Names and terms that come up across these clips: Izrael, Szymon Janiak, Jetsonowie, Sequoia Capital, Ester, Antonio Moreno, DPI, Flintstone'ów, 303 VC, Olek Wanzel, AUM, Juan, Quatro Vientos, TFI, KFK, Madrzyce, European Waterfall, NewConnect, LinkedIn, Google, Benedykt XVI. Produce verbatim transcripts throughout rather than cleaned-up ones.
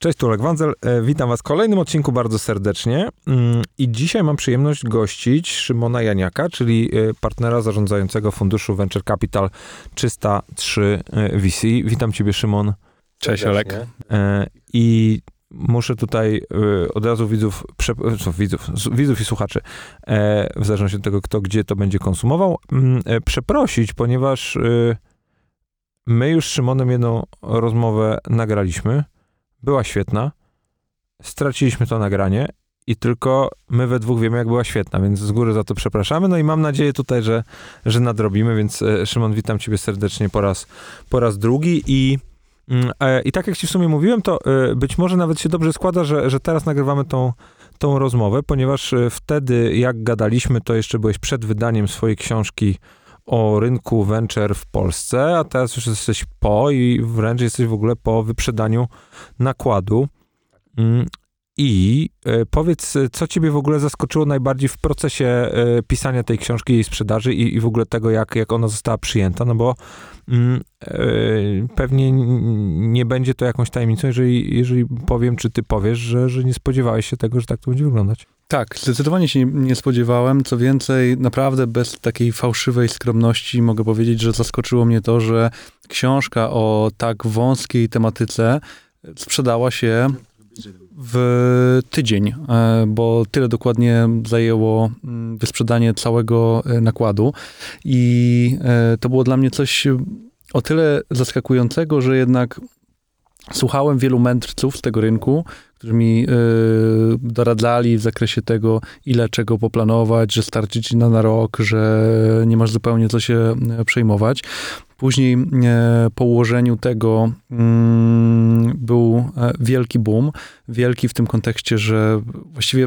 Cześć, tu Olek Wanzel. Witam Was w kolejnym odcinku bardzo serdecznie i dzisiaj mam przyjemność gościć Szymona Janiaka, czyli partnera zarządzającego funduszu Venture Capital trzysta trzy V C. Witam Ciebie, Szymon. Cześć, Olek. I muszę tutaj od razu widzów, widzów, widzów i słuchaczy, w zależności od tego, kto gdzie to będzie konsumował, przeprosić, ponieważ my już z Szymonem jedną rozmowę nagraliśmy. Była świetna, straciliśmy to nagranie i tylko my we dwóch wiemy, jak była świetna, więc z góry za to przepraszamy. No i mam nadzieję tutaj, że, że nadrobimy, więc Szymon, witam Ciebie serdecznie po raz, po raz drugi i, i tak jak Ci w sumie mówiłem, to być może nawet się dobrze składa, że, że teraz nagrywamy tą, tą rozmowę, ponieważ wtedy, jak gadaliśmy, to jeszcze byłeś przed wydaniem swojej książki o rynku venture w Polsce, a teraz już jesteś po i wręcz jesteś w ogóle po wyprzedaniu nakładu. I powiedz, co ciebie w ogóle zaskoczyło najbardziej w procesie pisania tej książki, jej sprzedaży i, i w ogóle tego, jak, jak ona została przyjęta, no bo yy, pewnie nie będzie to jakąś tajemnicą, jeżeli, jeżeli powiem, czy ty powiesz, że, że nie spodziewałeś się tego, że tak to będzie wyglądać. Tak, zdecydowanie się nie spodziewałem. Co więcej, naprawdę bez takiej fałszywej skromności mogę powiedzieć, że zaskoczyło mnie to, że książka o tak wąskiej tematyce sprzedała się w tydzień, bo tyle dokładnie zajęło wysprzedanie całego nakładu. I to było dla mnie coś o tyle zaskakującego, że jednak słuchałem wielu mędrców z tego rynku, którzy mi yy, doradzali w zakresie tego, ile czego poplanować, że starczy ci na, na rok, że nie masz zupełnie co się przejmować. Później yy, po ułożeniu tego yy, był wielki boom, wielki w tym kontekście, że właściwie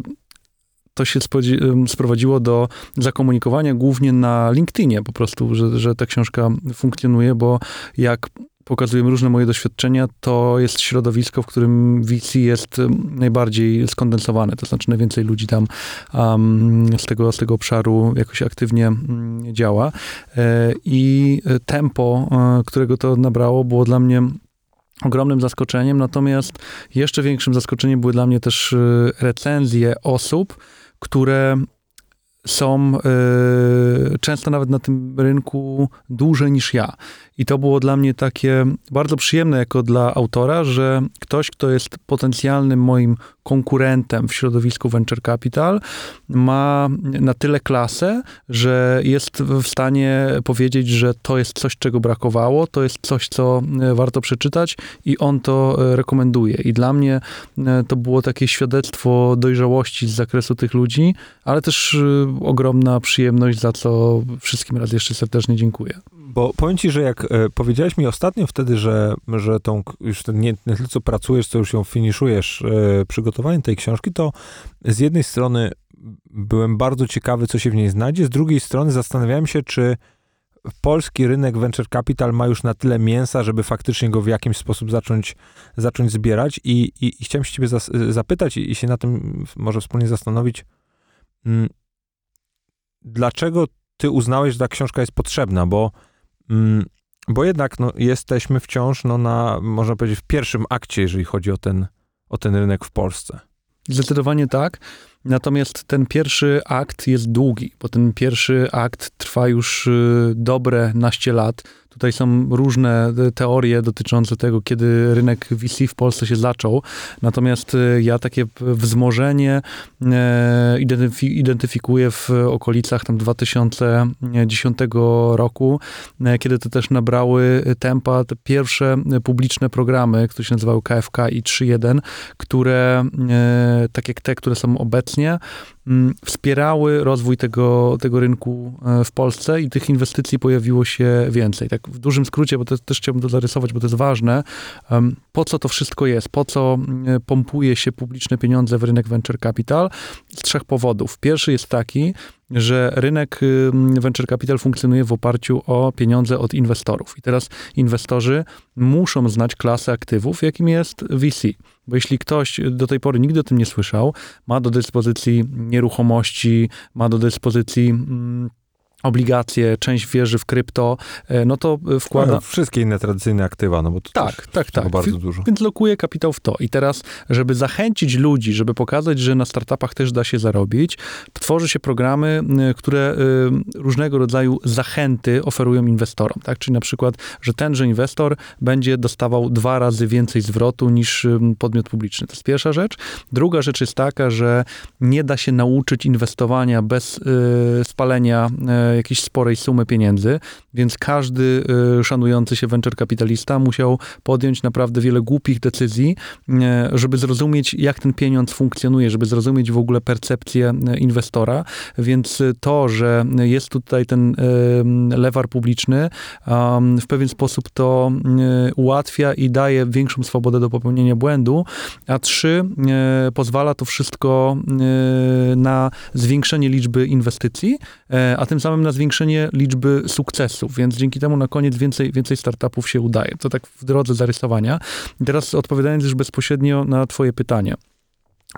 to się spodzi- sprowadziło do zakomunikowania głównie na LinkedInie po prostu, że, że ta książka funkcjonuje, bo jak pokazujemy różne moje doświadczenia, to jest środowisko, w którym V C jest najbardziej skondensowane, to znaczy najwięcej ludzi tam um, z, tego, z tego obszaru jakoś aktywnie um, działa e, i tempo, e, którego to nabrało, było dla mnie ogromnym zaskoczeniem, natomiast jeszcze większym zaskoczeniem były dla mnie też recenzje osób, które są y, często nawet na tym rynku dłużej niż ja. I to było dla mnie takie bardzo przyjemne jako dla autora, że ktoś, kto jest potencjalnym moim konkurentem w środowisku Venture Capital, ma na tyle klasę, że jest w stanie powiedzieć, że to jest coś, czego brakowało, to jest coś, co warto przeczytać i on to rekomenduje. I dla mnie to było takie świadectwo dojrzałości z zakresu tych ludzi, ale też ogromna przyjemność, za co wszystkim raz jeszcze serdecznie dziękuję. Bo powiem ci, że jak powiedziałeś mi ostatnio wtedy, że, że tą już nie, nie tyle co pracujesz, co już ją finiszujesz, przygotowanie tej książki, to z jednej strony byłem bardzo ciekawy, co się w niej znajdzie, z drugiej strony zastanawiałem się, czy polski rynek venture capital ma już na tyle mięsa, żeby faktycznie go w jakiś sposób zacząć, zacząć zbierać i, i, i chciałem się ciebie zas- zapytać i, i się na tym może wspólnie zastanowić, m, dlaczego ty uznałeś, że ta książka jest potrzebna, bo m, bo jednak no, jesteśmy wciąż no, na, można powiedzieć, w pierwszym akcie, jeżeli chodzi o ten o ten rynek w Polsce. Zdecydowanie tak. Natomiast ten pierwszy akt jest długi, bo ten pierwszy akt trwa już dobre naście lat. Tutaj są różne teorie dotyczące tego, kiedy rynek V C w Polsce się zaczął. Natomiast ja takie wzmożenie identyfikuję w okolicach tam dwa tysiące dziesiątego roku, kiedy to też nabrały tempa te pierwsze publiczne programy, które się nazywały K F K i trzy jeden, które, tak jak te, które są obecnie, wspierały rozwój tego, tego rynku w Polsce i tych inwestycji pojawiło się więcej. Tak w dużym skrócie, bo to też chciałbym to zarysować, bo to jest ważne, po co to wszystko jest, po co pompuje się publiczne pieniądze w rynek venture capital? Z trzech powodów. Pierwszy jest taki, że rynek venture capital funkcjonuje w oparciu o pieniądze od inwestorów. I teraz inwestorzy muszą znać klasę aktywów, jakim jest V C. Bo jeśli ktoś do tej pory nigdy o tym nie słyszał, ma do dyspozycji nieruchomości, ma do dyspozycji mm, obligacje, część wierzy w krypto, no to wkłada... No, wszystkie inne tradycyjne aktywa, no bo to tak, też tak, tak. bardzo dużo. Więc lokuje kapitał w to. I teraz, żeby zachęcić ludzi, żeby pokazać, że na startupach też da się zarobić, tworzy się programy, które różnego rodzaju zachęty oferują inwestorom. Tak? Czyli na przykład, że tenże inwestor będzie dostawał dwa razy więcej zwrotu niż podmiot publiczny. To jest pierwsza rzecz. Druga rzecz jest taka, że nie da się nauczyć inwestowania bez spalenia jakiejś sporej sumy pieniędzy, więc każdy szanujący się venture kapitalista musiał podjąć naprawdę wiele głupich decyzji, żeby zrozumieć, jak ten pieniądz funkcjonuje, żeby zrozumieć w ogóle percepcję inwestora, więc to, że jest tutaj ten lewar publiczny, w pewien sposób to ułatwia i daje większą swobodę do popełnienia błędu, a trzy, pozwala to wszystko na zwiększenie liczby inwestycji, a tym samym na zwiększenie liczby sukcesów, więc dzięki temu na koniec więcej, więcej startupów się udaje. To tak w drodze zarysowania. I teraz odpowiadając już bezpośrednio na twoje pytanie.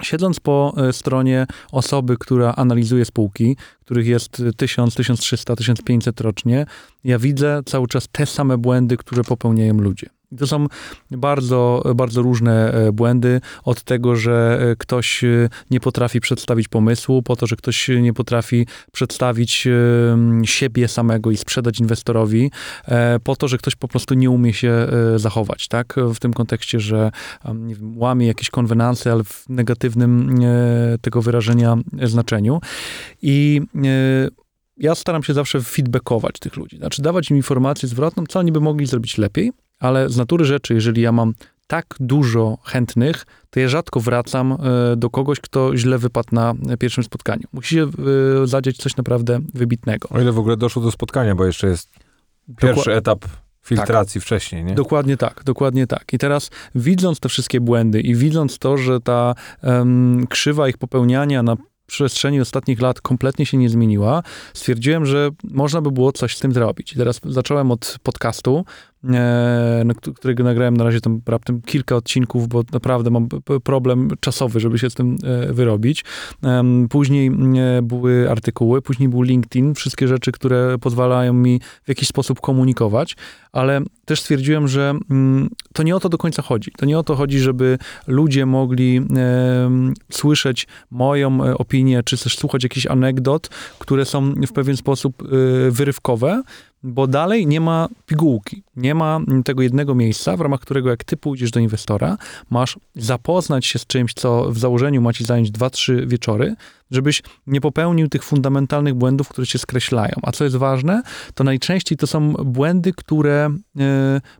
Siedząc po stronie osoby, która analizuje spółki, których jest tysiąc, tysiąc trzysta, tysiąc pięćset rocznie, ja widzę cały czas te same błędy, które popełniają ludzie. To są bardzo, bardzo różne błędy, od tego, że ktoś nie potrafi przedstawić pomysłu, po to, że ktoś nie potrafi przedstawić siebie samego i sprzedać inwestorowi, po to, że ktoś po prostu nie umie się zachować, tak? W tym kontekście, że nie wiem, łamie jakieś konwenanse, ale w negatywnym tego wyrażenia znaczeniu. I ja staram się zawsze feedbackować tych ludzi, znaczy dawać im informację zwrotną, co oni by mogli zrobić lepiej, ale z natury rzeczy, jeżeli ja mam tak dużo chętnych, to ja rzadko wracam do kogoś, kto źle wypadł na pierwszym spotkaniu. Musi się zadziać coś naprawdę wybitnego. O ile w ogóle doszło do spotkania, bo jeszcze jest pierwszy Dokła- etap filtracji tak. wcześniej, nie? Dokładnie tak, dokładnie tak. I teraz widząc te wszystkie błędy i widząc to, że ta um, krzywa ich popełniania na przestrzeni ostatnich lat kompletnie się nie zmieniła, stwierdziłem, że można by było coś z tym zrobić. I teraz zacząłem od podcastu, którego nagrałem na razie tam raptem kilka odcinków, bo naprawdę mam problem czasowy, żeby się z tym wyrobić. Później były artykuły, później był LinkedIn, wszystkie rzeczy, które pozwalają mi w jakiś sposób komunikować, ale też stwierdziłem, że to nie o to do końca chodzi. To nie o to chodzi, żeby ludzie mogli słyszeć moją opinię, czy też słuchać jakichś anegdot, które są w pewien sposób wyrywkowe, bo dalej nie ma pigułki, nie ma tego jednego miejsca, w ramach którego jak ty pójdziesz do inwestora, masz zapoznać się z czymś, co w założeniu ma ci zająć dwa trzy wieczory, żebyś nie popełnił tych fundamentalnych błędów, które cię skreślają. A co jest ważne, to najczęściej to są błędy, które y,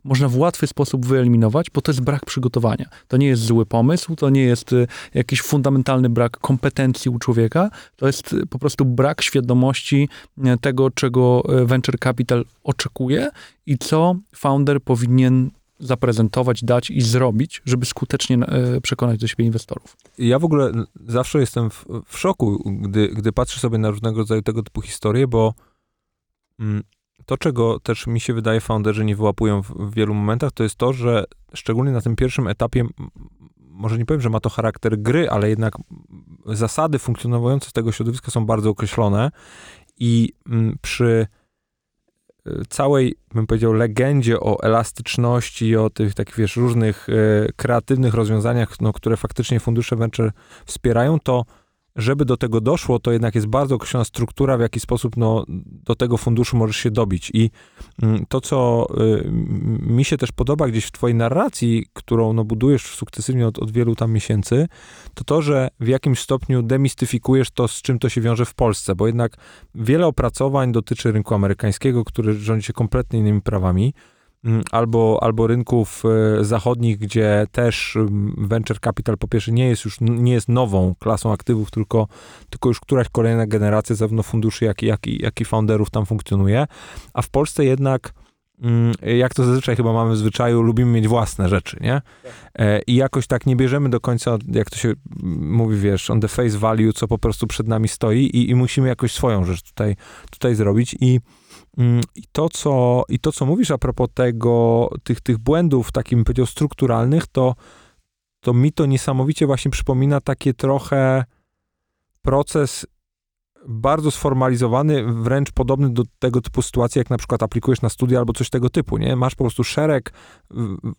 można w łatwy sposób wyeliminować, bo to jest brak przygotowania. To nie jest zły pomysł, to nie jest y, jakiś fundamentalny brak kompetencji u człowieka, to jest y, po prostu brak świadomości y, tego, czego y, venture capital oczekuje i co founder powinien zaprezentować, dać i zrobić, żeby skutecznie przekonać do siebie inwestorów. Ja w ogóle zawsze jestem w, w szoku, gdy, gdy patrzę sobie na różnego rodzaju tego typu historie, bo to, czego też mi się wydaje founderzy nie wyłapują w, w wielu momentach, to jest to, że szczególnie na tym pierwszym etapie, może nie powiem, że ma to charakter gry, ale jednak zasady funkcjonujące z tego środowiska są bardzo określone i przy całej, bym powiedział, legendzie o elastyczności i o tych takich, wiesz, różnych y, kreatywnych rozwiązaniach, no, które faktycznie fundusze venture wspierają, to żeby do tego doszło, to jednak jest bardzo określona struktura, w jaki sposób no, do tego funduszu możesz się dobić. I y, to, co y, mi się też podoba gdzieś w twojej narracji, którą no, budujesz sukcesywnie od, od wielu tam miesięcy, to to, że w jakimś stopniu demistyfikujesz to, z czym to się wiąże w Polsce, bo jednak wiele opracowań dotyczy rynku amerykańskiego, który rządzi się kompletnie innymi prawami, albo, albo rynków zachodnich, gdzie też venture capital po pierwsze nie jest już nie jest nową klasą aktywów, tylko, tylko już któraś kolejna generacja zarówno funduszy, jak, jak, jak i founderów tam funkcjonuje, a w Polsce jednak, jak to zazwyczaj chyba mamy w zwyczaju, lubimy mieć własne rzeczy, nie? I jakoś tak nie bierzemy do końca, jak to się mówi, wiesz, on the face value, co po prostu przed nami stoi i, i musimy jakoś swoją rzecz tutaj, tutaj zrobić i I to, co, I to, co mówisz a propos tego, tych, tych błędów takim, powiedział, strukturalnych, to, to mi to niesamowicie właśnie przypomina takie trochę proces bardzo sformalizowany, wręcz podobny do tego typu sytuacji, jak na przykład aplikujesz na studia albo coś tego typu, nie? Masz po prostu szereg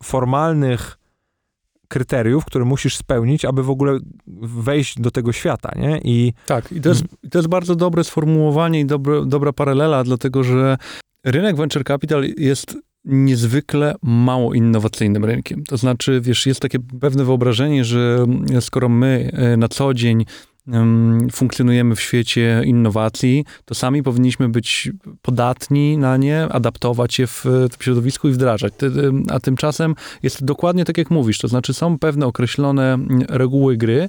formalnych kryteriów, które musisz spełnić, aby w ogóle wejść do tego świata, nie? I... Tak, i to jest, i to jest bardzo dobre sformułowanie i dobre, dobra paralela, dlatego że rynek venture capital jest niezwykle mało innowacyjnym rynkiem. To znaczy, wiesz, jest takie pewne wyobrażenie, że skoro my na co dzień funkcjonujemy w świecie innowacji, to sami powinniśmy być podatni na nie, adaptować je w tym środowisku i wdrażać. A tymczasem jest dokładnie tak, jak mówisz, to znaczy są pewne określone reguły gry,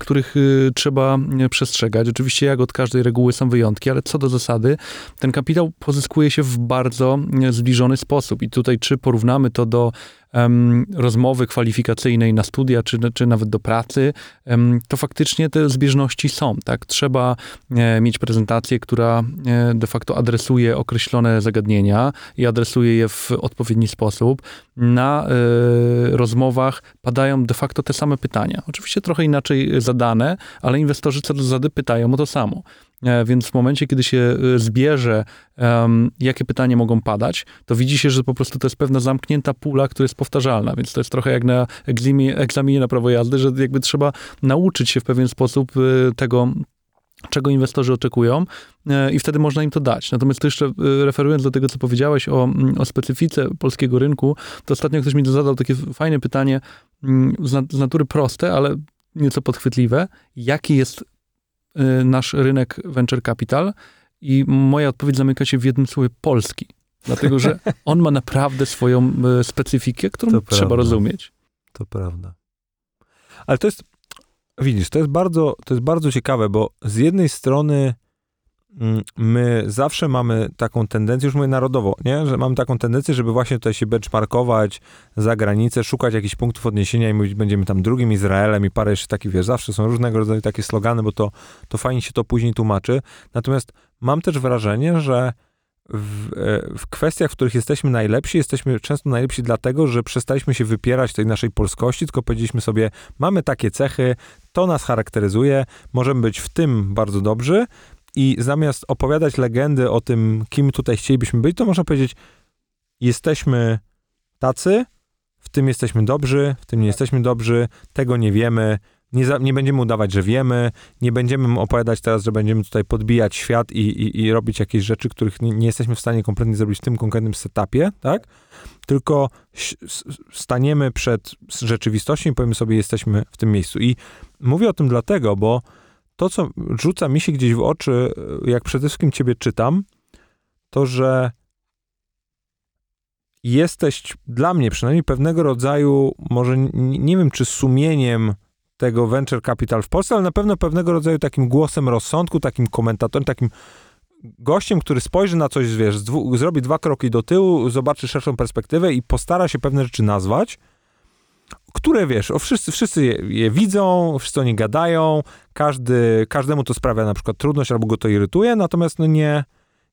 których trzeba przestrzegać. Oczywiście jak od każdej reguły są wyjątki, ale co do zasady ten kapitał pozyskuje się w bardzo zbliżony sposób. I tutaj czy porównamy to do um, rozmowy kwalifikacyjnej na studia, czy, czy nawet do pracy, um, to faktycznie te zbieżności są. Tak? Trzeba e, mieć prezentację, która e, de facto adresuje określone zagadnienia i adresuje je w odpowiedni sposób. Na e, rozmowach padają de facto te same pytania. Oczywiście trochę inaczej zadane, ale inwestorzy co do zasady pytają o to samo. Więc w momencie, kiedy się zbierze, um, jakie pytania mogą padać, to widzi się, że po prostu to jest pewna zamknięta pula, która jest powtarzalna. Więc to jest trochę jak na egzaminie, egzaminie na prawo jazdy, że jakby trzeba nauczyć się w pewien sposób tego, czego inwestorzy oczekują i wtedy można im to dać. Natomiast to jeszcze referując do tego, co powiedziałeś o, o specyfice polskiego rynku, to ostatnio ktoś mi zadał takie fajne pytanie, z natury proste, ale nieco podchwytliwe, jaki jest y, nasz rynek venture capital i moja odpowiedź zamyka się w jednym słowie: polski. Dlatego, że on ma naprawdę swoją y, specyfikę, którą to trzeba prawda. rozumieć. To prawda. Ale to jest, widzisz, to jest bardzo, to jest bardzo ciekawe, bo z jednej strony my zawsze mamy taką tendencję, już mówię narodowo, nie? Że mamy taką tendencję, żeby właśnie tutaj się benchmarkować za granicę, szukać jakichś punktów odniesienia i mówić, będziemy tam drugim Izraelem i parę jeszcze takich, wiesz, zawsze są różnego rodzaju takie slogany, bo to, to fajnie się to później tłumaczy. Natomiast mam też wrażenie, że w, w kwestiach, w których jesteśmy najlepsi, jesteśmy często najlepsi dlatego, że przestaliśmy się wypierać tej naszej polskości, tylko powiedzieliśmy sobie, mamy takie cechy, to nas charakteryzuje, możemy być w tym bardzo dobrzy, i zamiast opowiadać legendy o tym, kim tutaj chcielibyśmy być, to można powiedzieć, jesteśmy tacy, w tym jesteśmy dobrzy, w tym nie jesteśmy dobrzy, tego nie wiemy, nie, za, nie będziemy udawać, że wiemy, nie będziemy opowiadać teraz, że będziemy tutaj podbijać świat i, i, i robić jakieś rzeczy, których nie, nie jesteśmy w stanie kompletnie zrobić w tym konkretnym setupie, tak? Tylko staniemy przed rzeczywistością i powiemy sobie, jesteśmy w tym miejscu. I mówię o tym dlatego, bo to, co rzuca mi się gdzieś w oczy, jak przede wszystkim ciebie czytam, to, że jesteś, dla mnie przynajmniej, pewnego rodzaju, może nie wiem, czy sumieniem tego venture capital w Polsce, ale na pewno pewnego rodzaju takim głosem rozsądku, takim komentatorem, takim gościem, który spojrzy na coś, wiesz, zrobi dwa kroki do tyłu, zobaczy szerszą perspektywę i postara się pewne rzeczy nazwać, które, wiesz, o wszyscy, wszyscy je, je widzą, wszyscy o nie gadają, każdy, każdemu to sprawia na przykład trudność albo go to irytuje, natomiast no nie,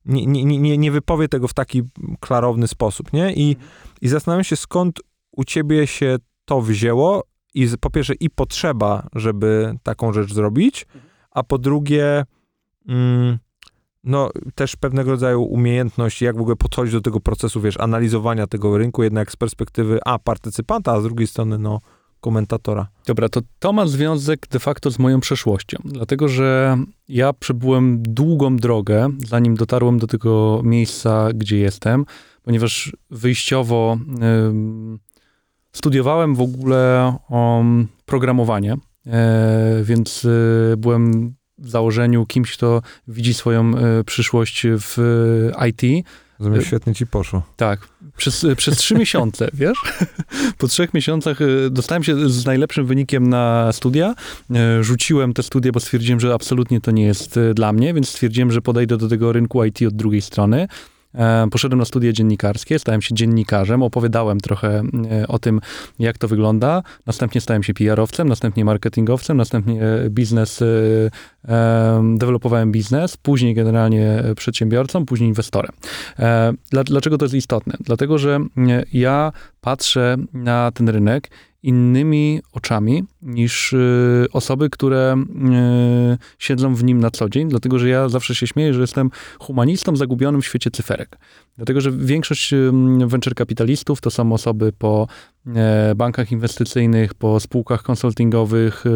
nie, nie, nie, nie wypowie tego w taki klarowny sposób, nie? I, mhm. i zastanawiam się, skąd u ciebie się to wzięło i po pierwsze i potrzeba, żeby taką rzecz zrobić, a po drugie mm, no też pewnego rodzaju umiejętność, jak w ogóle podchodzić do tego procesu, wiesz, analizowania tego rynku, jednak z perspektywy a, partycypanta, a z drugiej strony, no, komentatora. Dobra, to to ma związek de facto z moją przeszłością, dlatego że ja przebyłem długą drogę, zanim dotarłem do tego miejsca, gdzie jestem, ponieważ wyjściowo y, studiowałem w ogóle um, programowanie, y, więc y, byłem w założeniu kimś, kto widzi swoją y, przyszłość w y, I T. Rozumiem, świetnie ci poszło. Tak. Przez, przez trzy miesiące, wiesz? Po trzech miesiącach dostałem się z najlepszym wynikiem na studia. Rzuciłem te studia, bo stwierdziłem, że absolutnie to nie jest dla mnie, więc stwierdziłem, że podejdę do tego rynku I T od drugiej strony. Poszedłem na studia dziennikarskie, stałem się dziennikarzem, opowiadałem trochę o tym, jak to wygląda. Następnie stałem się P R-owcem, następnie marketingowcem, następnie biznes, dewelopowałem biznes, później generalnie przedsiębiorcą, później inwestorem. Dlaczego to jest istotne? Dlatego, że ja patrzę na ten rynek innymi oczami niż y, osoby, które y, siedzą w nim na co dzień, dlatego że ja zawsze się śmieję, że jestem humanistą zagubionym w świecie cyferek. Dlatego że większość y, venture kapitalistów to są osoby po y, bankach inwestycyjnych, po spółkach konsultingowych, y,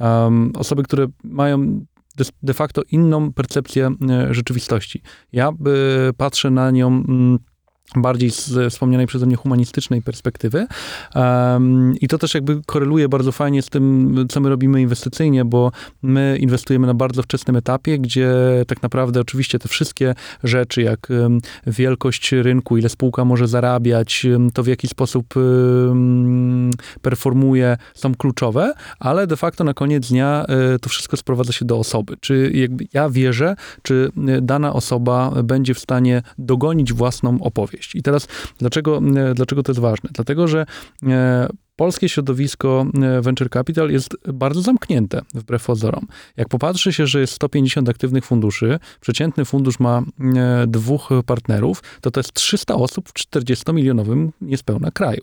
y, osoby, które mają de facto inną percepcję rzeczywistości. Ja y, patrzę na nią y, bardziej z wspomnianej przeze mnie humanistycznej perspektywy. Um, I to też jakby koreluje bardzo fajnie z tym, co my robimy inwestycyjnie, bo my inwestujemy na bardzo wczesnym etapie, gdzie tak naprawdę oczywiście te wszystkie rzeczy, jak um, wielkość rynku, ile spółka może zarabiać, um, to w jaki sposób um, performuje, są kluczowe, ale de facto na koniec dnia um, to wszystko sprowadza się do osoby. Czy jakby ja wierzę, czy dana osoba będzie w stanie dogonić własną opowieść. I teraz dlaczego, dlaczego to jest ważne? Dlatego, że e, polskie środowisko venture capital jest bardzo zamknięte, wbrew pozorom. Jak popatrzy się, że jest sto pięćdziesiąt aktywnych funduszy, przeciętny fundusz ma e, dwóch partnerów, to to jest trzysta osób w czterdziestomilionowym niespełna kraju.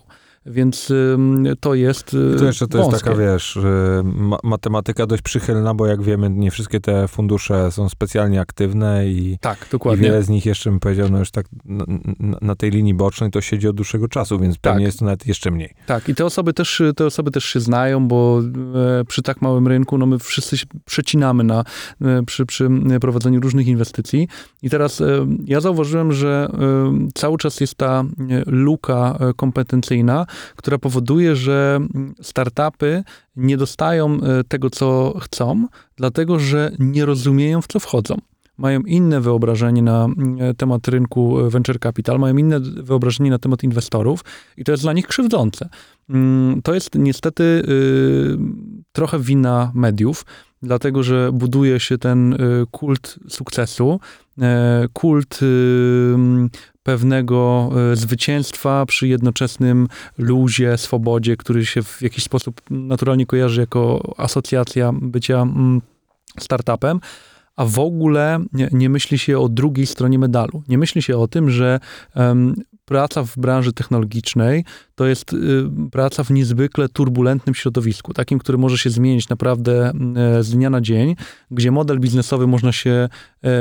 Więc y, to jest y, to jeszcze to wąskie. Jest taka, wiesz, y, ma- matematyka dość przychylna, bo jak wiemy, nie wszystkie te fundusze są specjalnie aktywne i, tak, dokładnie. I wiele z nich jeszcze, bym powiedział, no już tak na, na tej linii bocznej to siedzi od dłuższego czasu, więc tak. Pewnie jest to nawet jeszcze mniej. Tak, i te osoby też, te osoby też się znają, bo e, przy tak małym rynku, no my wszyscy się przecinamy na, e, przy, przy prowadzeniu różnych inwestycji. I teraz e, ja zauważyłem, że e, cały czas jest ta e, luka e, kompetencyjna, która powoduje, że startupy nie dostają tego, co chcą, dlatego że nie rozumieją, w co wchodzą. Mają inne wyobrażenie na temat rynku venture capital, mają inne wyobrażenie na temat inwestorów i to jest dla nich krzywdzące. To jest niestety trochę wina mediów, dlatego że buduje się ten kult sukcesu, kult pewnego zwycięstwa przy jednoczesnym luzie, swobodzie, który się w jakiś sposób naturalnie kojarzy jako asocjacja bycia startupem, a w ogóle nie, nie myśli się o drugiej stronie medalu. Nie myśli się o tym, że um, praca w branży technologicznej to jest y, praca w niezwykle turbulentnym środowisku, takim, który może się zmienić naprawdę y, z dnia na dzień, gdzie model biznesowy można się,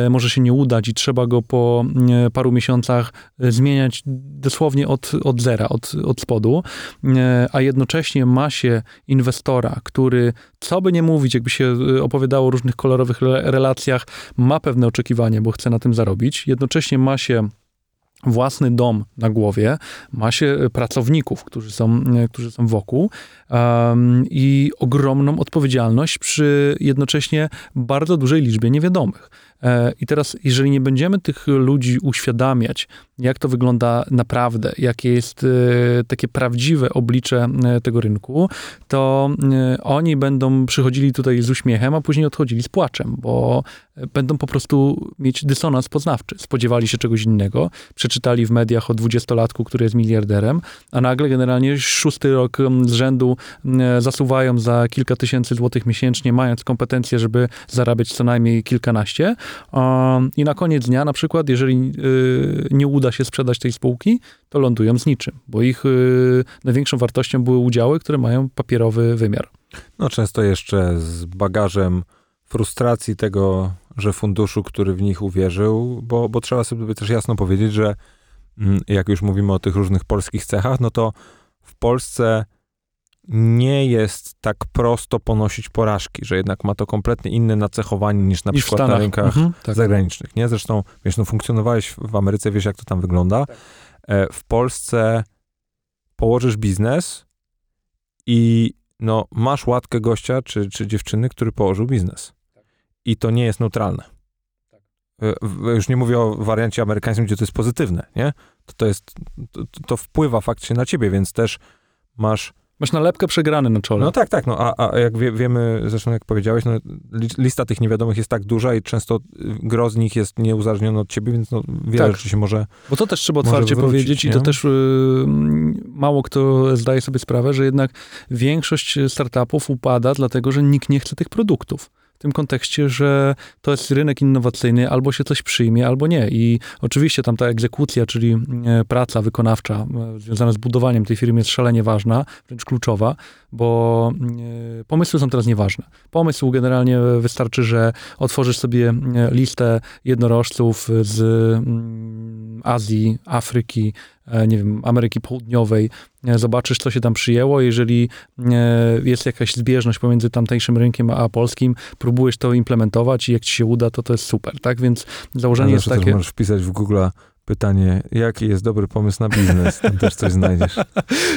y, może się nie udać i trzeba go po y, paru miesiącach y, zmieniać dosłownie od, od zera, od, od spodu, y, a jednocześnie ma się inwestora, który, co by nie mówić, jakby się opowiadało o różnych kolorowych relacjach, ma pewne oczekiwanie, bo chce na tym zarobić. Jednocześnie ma się własny dom na głowie, ma się pracowników, którzy są, którzy są wokół um, i ogromną odpowiedzialność przy jednocześnie bardzo dużej liczbie niewiadomych. E, I teraz, jeżeli nie będziemy tych ludzi uświadamiać, jak to wygląda naprawdę, jakie jest e, takie prawdziwe oblicze e, tego rynku, to e, oni będą przychodzili tutaj z uśmiechem, a później odchodzili z płaczem, bo będą po prostu mieć dysonans poznawczy. Spodziewali się czegoś innego, przeczytali w mediach o dwudziestolatku, który jest miliarderem, a nagle generalnie szósty rok z rzędu zasuwają za kilka tysięcy złotych miesięcznie, mając kompetencje, żeby zarabiać co najmniej kilkanaście. I na koniec dnia na przykład, jeżeli nie uda się sprzedać tej spółki, to lądują z niczym, bo ich największą wartością były udziały, które mają papierowy wymiar. No często jeszcze z bagażem frustracji tego, że funduszu, który w nich uwierzył, bo, bo trzeba sobie też jasno powiedzieć, że jak już mówimy o tych różnych polskich cechach, no to w Polsce nie jest tak prosto ponosić porażki, że jednak ma to kompletnie inne nacechowanie niż na przykład na rynkach mhm, tak. zagranicznych. Nie? Zresztą, wiesz, no funkcjonowałeś w Ameryce, wiesz jak to tam wygląda. Tak. W Polsce położysz biznes i no, masz łatkę gościa czy, czy dziewczyny, który położył biznes. I to nie jest neutralne. Już nie mówię o wariancie amerykańskim, gdzie to jest pozytywne, nie? To, to jest, to, to wpływa faktycznie na ciebie, więc też masz... Masz nalepkę przegrany na czole. No tak, tak, no a, a jak wie, wiemy, zresztą jak powiedziałeś, no, lista tych niewiadomych jest tak duża i często gro z nich jest nieuzależnione od ciebie, więc no, wiele tak. rzeczy się może... Bo to też trzeba otwarcie wrócić, powiedzieć nie? I to też y, mało kto zdaje sobie sprawę, że jednak większość startupów upada dlatego, że nikt nie chce tych produktów. w tym kontekście, że to jest rynek innowacyjny, albo się coś przyjmie, albo nie. I oczywiście tam ta egzekucja, czyli praca wykonawcza związana z budowaniem tej firmy jest szalenie ważna, wręcz kluczowa, bo pomysły są teraz nieważne. Pomysł generalnie wystarczy, że otworzysz sobie listę jednorożców z Azji, Afryki, nie wiem, Ameryki Południowej, zobaczysz, co się tam przyjęło. Jeżeli jest jakaś zbieżność pomiędzy tamtejszym rynkiem a polskim, próbujesz to implementować i jak ci się uda, to to jest super, tak? Więc założenie jest takie... Możesz wpisać w Google'a pytanie, jaki jest dobry pomysł na biznes? Tam też coś znajdziesz.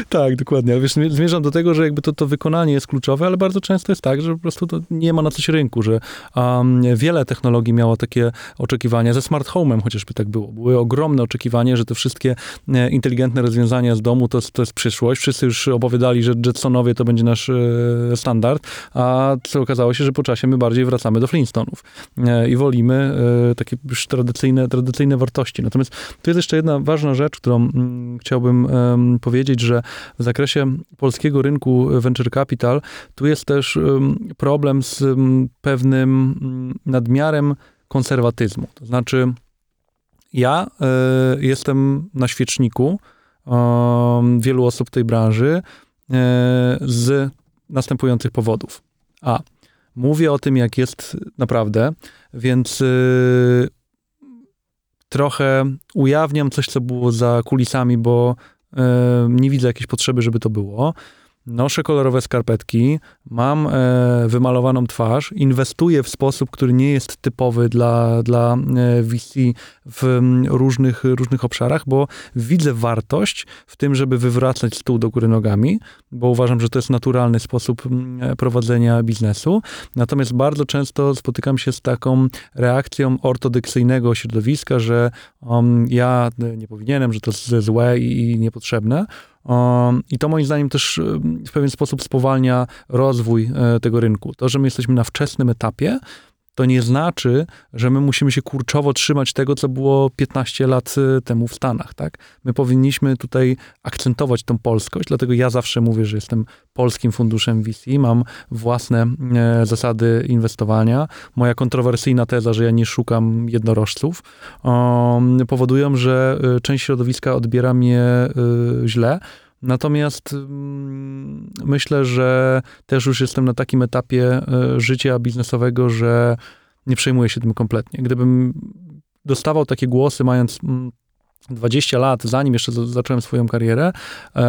Tak, dokładnie. Ale wiesz, zmierzam do tego, że jakby to, to wykonanie jest kluczowe, ale bardzo często jest tak, że po prostu to nie ma na coś rynku, że um, wiele technologii miało takie oczekiwania. Ze smart home'em chociażby tak było. Były ogromne oczekiwania, że te wszystkie inteligentne rozwiązania z domu to, to jest przyszłość. Wszyscy już opowiadali, że Jetsonowie to będzie nasz e, standard, a co okazało się, że po czasie my bardziej wracamy do Flintstone'ów e, i wolimy e, takie już tradycyjne, tradycyjne wartości. Natomiast to jest jeszcze jedna ważna rzecz, którą chciałbym um, powiedzieć, że w zakresie polskiego rynku venture capital tu jest też um, problem z um, pewnym um, nadmiarem konserwatyzmu. To znaczy ja y, jestem na świeczniku y, wielu osób w tej branży y, z następujących powodów. A. Mówię o tym, jak jest naprawdę, więc y, trochę ujawniam coś, co było za kulisami, bo y, nie widzę jakiejś potrzeby, żeby to było. Noszę kolorowe skarpetki, mam y, wymalowaną twarz, inwestuję w sposób, który nie jest typowy dla, dla V C w m, różnych, różnych obszarach, bo widzę wartość w tym, żeby wywracać stół do góry nogami, bo uważam, że to jest naturalny sposób prowadzenia biznesu. Natomiast bardzo często spotykam się z taką reakcją ortodoksyjnego środowiska, że um, ja nie powinienem, że to jest złe i, i niepotrzebne. I to moim zdaniem też w pewien sposób spowalnia rozwój tego rynku. To, że my jesteśmy na wczesnym etapie, to nie znaczy, że my musimy się kurczowo trzymać tego, co było piętnaście lat temu w Stanach, tak? My powinniśmy tutaj akcentować tą polskość, dlatego ja zawsze mówię, że jestem polskim funduszem V C, mam własne e, zasady inwestowania. Moja kontrowersyjna teza, że ja nie szukam jednorożców, o, powodują, że część środowiska odbiera mnie y, źle. Natomiast hmm, myślę, że też już jestem na takim etapie y, życia biznesowego, że nie przejmuję się tym kompletnie. Gdybym dostawał takie głosy, mając mm, dwadzieścia lat, zanim jeszcze z- zacząłem swoją karierę, y,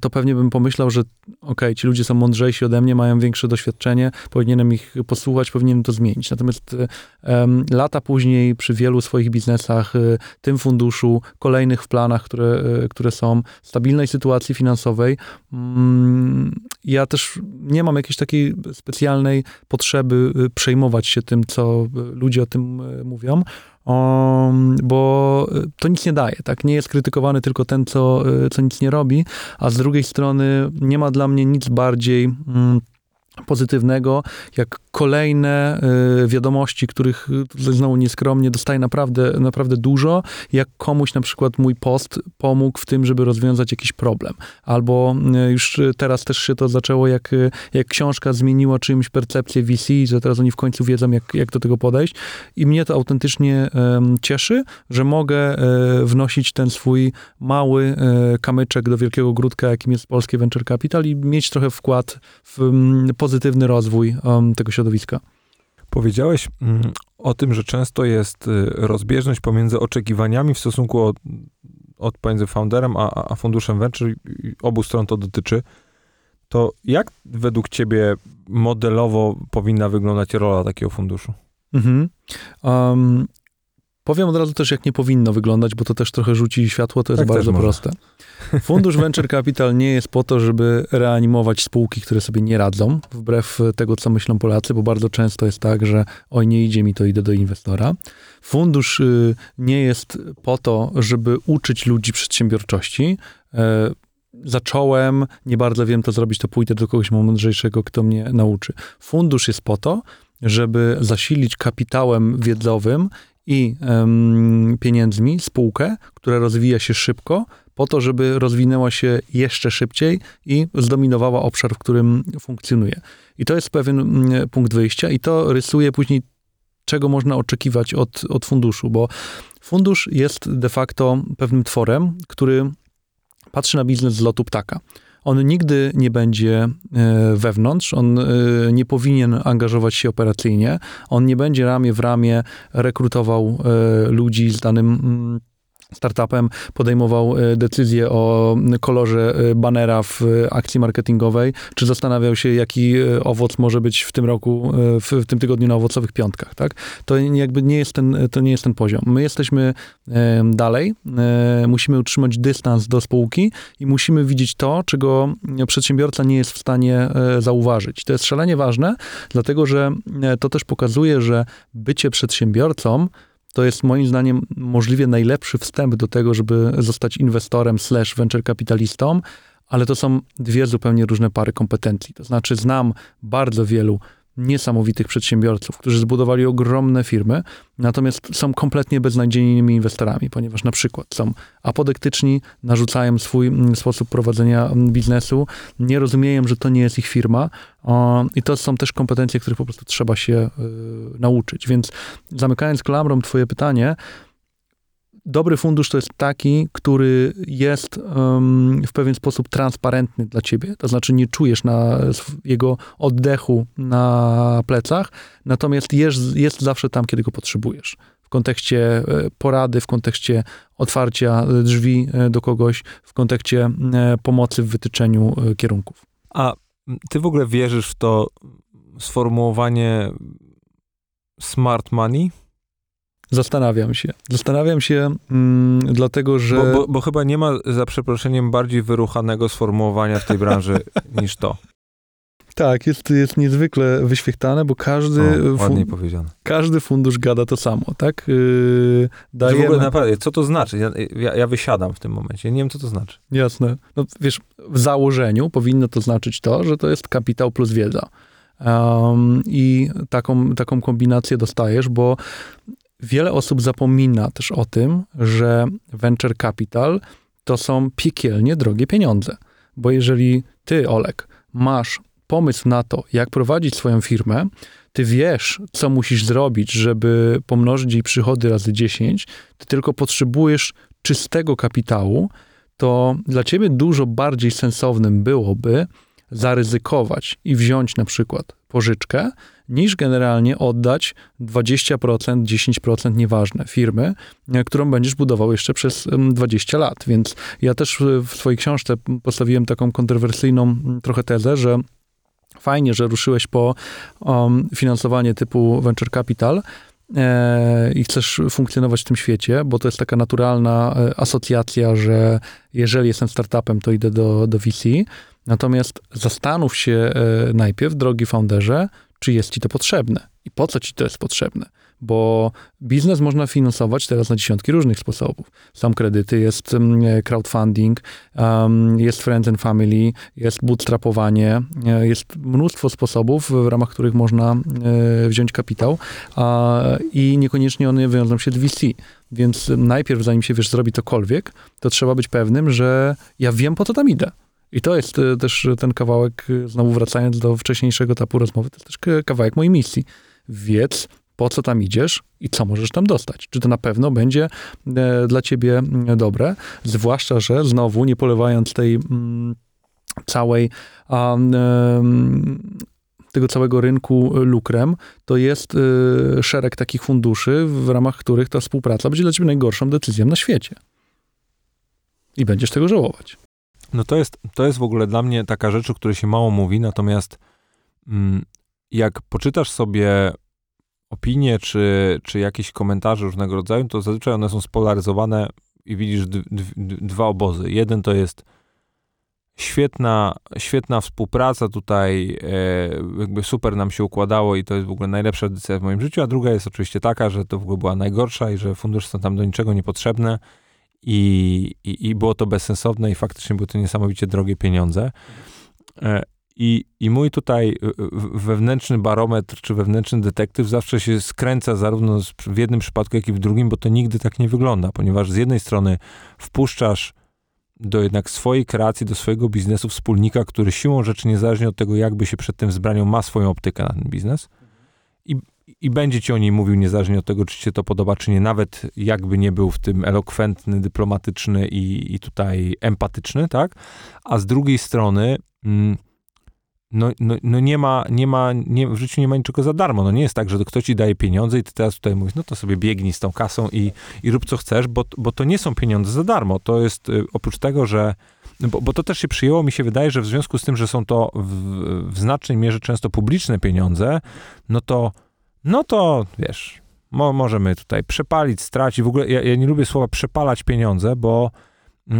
to pewnie bym pomyślał, że okej, ci ludzie są mądrzejsi ode mnie, mają większe doświadczenie, powinienem ich posłuchać, powinienem to zmienić. Natomiast y, y, lata później przy wielu swoich biznesach, y, tym funduszu, kolejnych w planach, które, y, które są, stabilnej sytuacji finansowej, y, ja też nie mam jakiejś takiej specjalnej potrzeby y, przejmować się tym, co y, ludzie o tym y, mówią. Um, bo to nic nie daje, tak? Nie jest krytykowany tylko ten, co, co nic nie robi, a z drugiej strony nie ma dla mnie nic bardziej mm, pozytywnego, jak kolejne y, wiadomości, których znowu nieskromnie dostaję naprawdę, naprawdę dużo, jak komuś na przykład mój post pomógł w tym, żeby rozwiązać jakiś problem. Albo y, już teraz też się to zaczęło, jak, jak książka zmieniła czymś percepcję V C, że teraz oni w końcu wiedzą, jak, jak do tego podejść. I mnie to autentycznie y, cieszy, że mogę y, wnosić ten swój mały y, kamyczek do wielkiego grudka, jakim jest polskie venture capital i mieć trochę wkład w y, pozytywny rozwój um, tego środowiska. Powiedziałeś mm, o tym, że często jest y, rozbieżność pomiędzy oczekiwaniami w stosunku od, od pomiędzy founderem a, a funduszem venture i obu stron to dotyczy. To jak według ciebie modelowo powinna wyglądać rola takiego funduszu? Mhm. Um, powiem od razu też, jak nie powinno wyglądać, bo to też trochę rzuci światło, to jest tak bardzo proste. Fundusz Venture Capital nie jest po to, żeby reanimować spółki, które sobie nie radzą, wbrew tego, co myślą Polacy, bo bardzo często jest tak, że oj, nie idzie mi, to idę do inwestora. Fundusz y, nie jest po to, żeby uczyć ludzi przedsiębiorczości. Y, zacząłem, nie bardzo wiem, to zrobić, to pójdę do kogoś mądrzejszego, kto mnie nauczy. Fundusz jest po to, żeby zasilić kapitałem wiedzowym i um, pieniędzmi spółkę, która rozwija się szybko, po to, żeby rozwinęła się jeszcze szybciej i zdominowała obszar, w którym funkcjonuje. I to jest pewien punkt wyjścia i to rysuje później, czego można oczekiwać od, od funduszu, bo fundusz jest de facto pewnym tworem, który patrzy na biznes z lotu ptaka. On nigdy nie będzie wewnątrz, on nie powinien angażować się operacyjnie, on nie będzie ramię w ramię rekrutował ludzi z danym startupem, podejmował decyzję o kolorze banera w akcji marketingowej, czy zastanawiał się, jaki owoc może być w tym roku, w tym tygodniu na owocowych piątkach, tak? To jakby nie jest ten, to nie jest ten poziom. My jesteśmy dalej, musimy utrzymać dystans do spółki i musimy widzieć to, czego przedsiębiorca nie jest w stanie zauważyć. To jest szalenie ważne, dlatego że to też pokazuje, że bycie przedsiębiorcą to jest moim zdaniem możliwie najlepszy wstęp do tego, żeby zostać inwestorem slash venture kapitalistą, ale to są dwie zupełnie różne pary kompetencji. To znaczy znam bardzo wielu niesamowitych przedsiębiorców, którzy zbudowali ogromne firmy, natomiast są kompletnie beznadziejnymi inwestorami, ponieważ na przykład są apodyktyczni, narzucają swój sposób prowadzenia biznesu, nie rozumieją, że to nie jest ich firma i to są też kompetencje, których po prostu trzeba się nauczyć. Więc zamykając klamrą twoje pytanie, dobry fundusz to jest taki, który jest um, w pewien sposób transparentny dla ciebie, to znaczy nie czujesz na jego oddechu na plecach, natomiast jest, jest zawsze tam, kiedy go potrzebujesz. W kontekście porady, w kontekście otwarcia drzwi do kogoś, w kontekście pomocy w wytyczeniu kierunków. A ty w ogóle wierzysz w to sformułowanie smart money? Zastanawiam się. Zastanawiam się, mm, dlatego że... Bo, bo, bo chyba nie ma, za przeproszeniem, bardziej wyruchanego sformułowania w tej branży niż to. Tak, jest, jest niezwykle wyświechtane, bo każdy... O, ładniej fun- powiedziane. Każdy fundusz gada to samo, tak? Yy, daje... W ogóle naprawdę, co to znaczy? Ja, ja, ja wysiadam w tym momencie. Nie wiem, co to znaczy. Jasne. No wiesz, w założeniu powinno to znaczyć to, że to jest kapitał plus wiedza. Um, I taką, taką kombinację dostajesz, bo... Wiele osób zapomina też o tym, że venture capital to są piekielnie drogie pieniądze. Bo jeżeli ty, Olek, masz pomysł na to, jak prowadzić swoją firmę, ty wiesz, co musisz zrobić, żeby pomnożyć jej przychody razy dziesięć, ty tylko potrzebujesz czystego kapitału, to dla ciebie dużo bardziej sensownym byłoby zaryzykować i wziąć na przykład pożyczkę, niż generalnie oddać dwadzieścia procent, dziesięć procent, nieważne, firmy, którą będziesz budował jeszcze przez dwadzieścia lat. Więc ja też w swojej książce postawiłem taką kontrowersyjną trochę tezę, że fajnie, że ruszyłeś po um, finansowanie typu venture capital, i chcesz funkcjonować w tym świecie, bo to jest taka naturalna asocjacja, że jeżeli jestem startupem, to idę do, do V C. Natomiast zastanów się najpierw, drogi founderze, czy jest ci to potrzebne i po co ci to jest potrzebne, bo biznes można finansować teraz na dziesiątki różnych sposobów. Są kredyty, jest crowdfunding, jest friends and family, jest bootstrapowanie, jest mnóstwo sposobów, w ramach których można wziąć kapitał i niekoniecznie one wiążą się z V C. Więc najpierw, zanim się, wiesz, zrobi cokolwiek, to trzeba być pewnym, że ja wiem, po co tam idę. I to jest też ten kawałek, znowu wracając do wcześniejszego etapu rozmowy, to jest też kawałek mojej misji. Wiedz, po co tam idziesz i co możesz tam dostać. Czy to na pewno będzie dla ciebie dobre, zwłaszcza, że znowu, nie polewając tej mm, całej... Um, tego całego rynku lukrem, to jest y, szereg takich funduszy, w ramach których ta współpraca będzie dla ciebie najgorszą decyzją na świecie. I będziesz tego żałować. No to jest, to jest w ogóle dla mnie taka rzecz, o której się mało mówi, natomiast mm, jak poczytasz sobie opinie, czy, czy jakieś komentarze różnego rodzaju, to zazwyczaj one są spolaryzowane i widzisz d- d- d- dwa obozy. Jeden to jest świetna, świetna współpraca tutaj, e, jakby super nam się układało i to jest w ogóle najlepsza decyzja w moim życiu, a druga jest oczywiście taka, że to w ogóle była najgorsza i że fundusze są tam do niczego niepotrzebne. I, i, i było to bezsensowne i faktycznie były to niesamowicie drogie pieniądze. I, i mój tutaj wewnętrzny barometr, czy wewnętrzny detektyw zawsze się skręca zarówno w jednym przypadku, jak i w drugim, bo to nigdy tak nie wygląda, ponieważ z jednej strony wpuszczasz do jednak swojej kreacji, do swojego biznesu wspólnika, który siłą rzeczy, niezależnie od tego, jakby się przed tym zbraniał, ma swoją optykę na ten biznes i, i będzie ci o niej mówił, niezależnie od tego, czy ci się to podoba, czy nie, nawet jakby nie był w tym elokwentny, dyplomatyczny i, i tutaj empatyczny, tak? A z drugiej strony mm, No, no, no nie ma, nie ma nie, w życiu nie ma niczego za darmo. No nie jest tak, że ktoś ci daje pieniądze i ty teraz tutaj mówisz, no to sobie biegnij z tą kasą i, i rób co chcesz, bo, bo to nie są pieniądze za darmo. To jest oprócz tego, że, bo, bo to też się przyjęło, mi się wydaje, że w związku z tym, że są to w, w znacznej mierze często publiczne pieniądze, no to, no to wiesz, mo, możemy tutaj przepalić, stracić. W ogóle ja, ja nie lubię słowa przepalać pieniądze, bo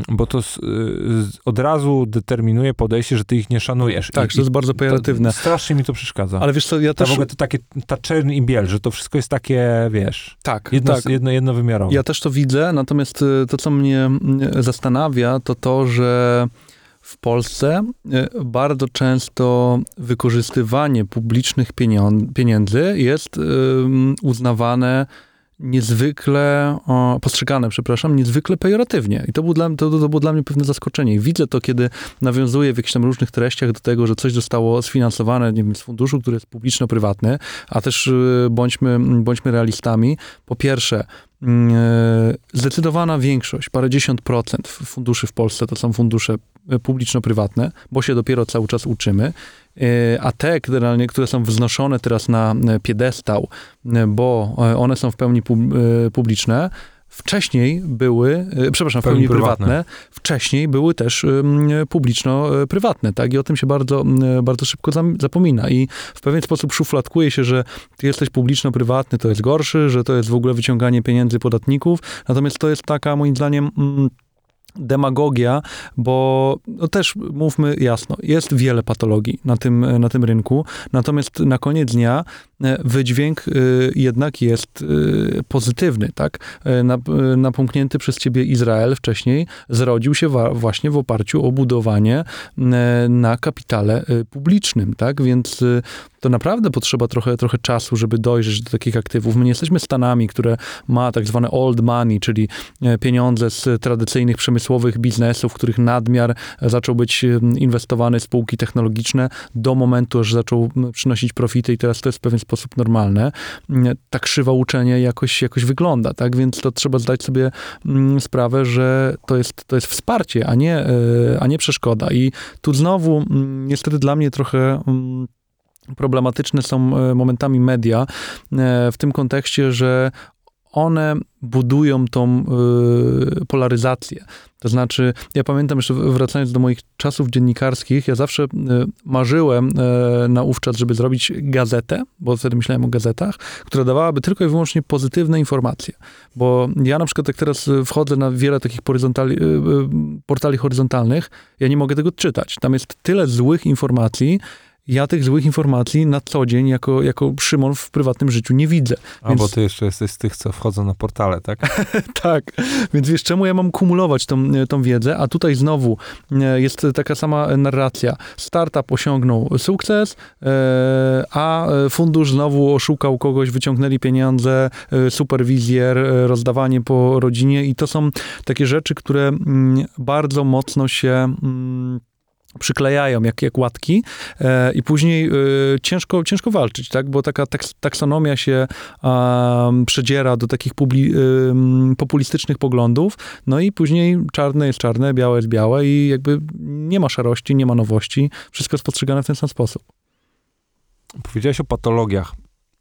Bo to z, z, od razu determinuje podejście, że ty ich nie szanujesz. Tak, I, to jest bardzo pejoratywne. Strasznie mi to przeszkadza. Ale wiesz co, ja też... Ta w ogóle to takie, ta czerń i biel, że to wszystko jest takie, wiesz... Tak, jedno, tak. Jedno, jednowymiarowe. Ja też to widzę, natomiast to, co mnie zastanawia, to to, że w Polsce bardzo często wykorzystywanie publicznych pieniędzy jest um, uznawane... niezwykle, o, postrzegane, przepraszam, niezwykle pejoratywnie. I to było, dla, to, to było dla mnie pewne zaskoczenie. I widzę to, kiedy nawiązuję w jakichś tam różnych treściach do tego, że coś zostało sfinansowane, nie wiem, z funduszu, który jest publiczno-prywatny, a też y, bądźmy, bądźmy realistami. Po pierwsze, y, zdecydowana większość, parędziesiąt procent funduszy w Polsce to są fundusze publiczno-prywatne, bo się dopiero cały czas uczymy. A te, generalnie, które są wznoszone teraz na piedestał, bo one są w pełni publiczne, wcześniej były, przepraszam, w pełni prywatne, prywatne, wcześniej były też publiczno-prywatne, tak? I o tym się bardzo, bardzo szybko zapomina. I w pewien sposób szufladkuje się, że ty jesteś publiczno-prywatny, to jest gorszy, że to jest w ogóle wyciąganie pieniędzy podatników. Natomiast to jest taka, moim zdaniem... Mm, demagogia, bo no też mówmy jasno, jest wiele patologii na tym, na tym rynku, natomiast na koniec dnia wydźwięk y, jednak jest y, pozytywny, tak? Y, napomknięty przez ciebie Izrael wcześniej zrodził się wa- właśnie w oparciu o budowanie y, na kapitale y, publicznym, tak? Więc y, to naprawdę potrzeba trochę, trochę czasu, żeby dojrzeć do takich aktywów. My nie jesteśmy Stanami, które ma tak zwane old money, czyli pieniądze z tradycyjnych, przemysłowych biznesów, których nadmiar zaczął być inwestowany w spółki technologiczne do momentu, aż zaczął przynosić profity i teraz to jest w pewien sposób normalne. Ta krzywa uczenia jakoś, jakoś wygląda, tak? Więc to trzeba zdać sobie sprawę, że to jest, to jest wsparcie, a nie, a nie przeszkoda. I tu znowu niestety dla mnie trochę... problematyczne są momentami media w tym kontekście, że one budują tą y, polaryzację. To znaczy, ja pamiętam jeszcze, wracając do moich czasów dziennikarskich, ja zawsze y, marzyłem y, naówczas, żeby zrobić gazetę, bo wtedy myślałem o gazetach, która dawałaby tylko i wyłącznie pozytywne informacje. Bo ja na przykład, jak teraz wchodzę na wiele takich horyzontali, y, y, portali horyzontalnych, ja nie mogę tego czytać. Tam jest tyle złych informacji. Ja tych złych informacji na co dzień, jako, jako Szymon w prywatnym życiu nie widzę. A, więc... bo ty jeszcze jesteś z tych, co wchodzą na portale, tak? Tak. Więc wiesz, czemu ja mam kumulować tą, tą wiedzę? A tutaj znowu jest taka sama narracja. Startup osiągnął sukces, a fundusz znowu oszukał kogoś, wyciągnęli pieniądze, superwizjer, rozdawanie po rodzinie. I to są takie rzeczy, które bardzo mocno się... przyklejają jak, jak łatki e, i później e, ciężko, ciężko walczyć, tak? Bo taka taks, taksonomia się e, przedziera do takich publi, e, populistycznych poglądów, no i później czarne jest czarne, białe jest białe i jakby nie ma szarości, nie ma nowości, wszystko jest postrzegane w ten sam sposób. Powiedziałeś o patologiach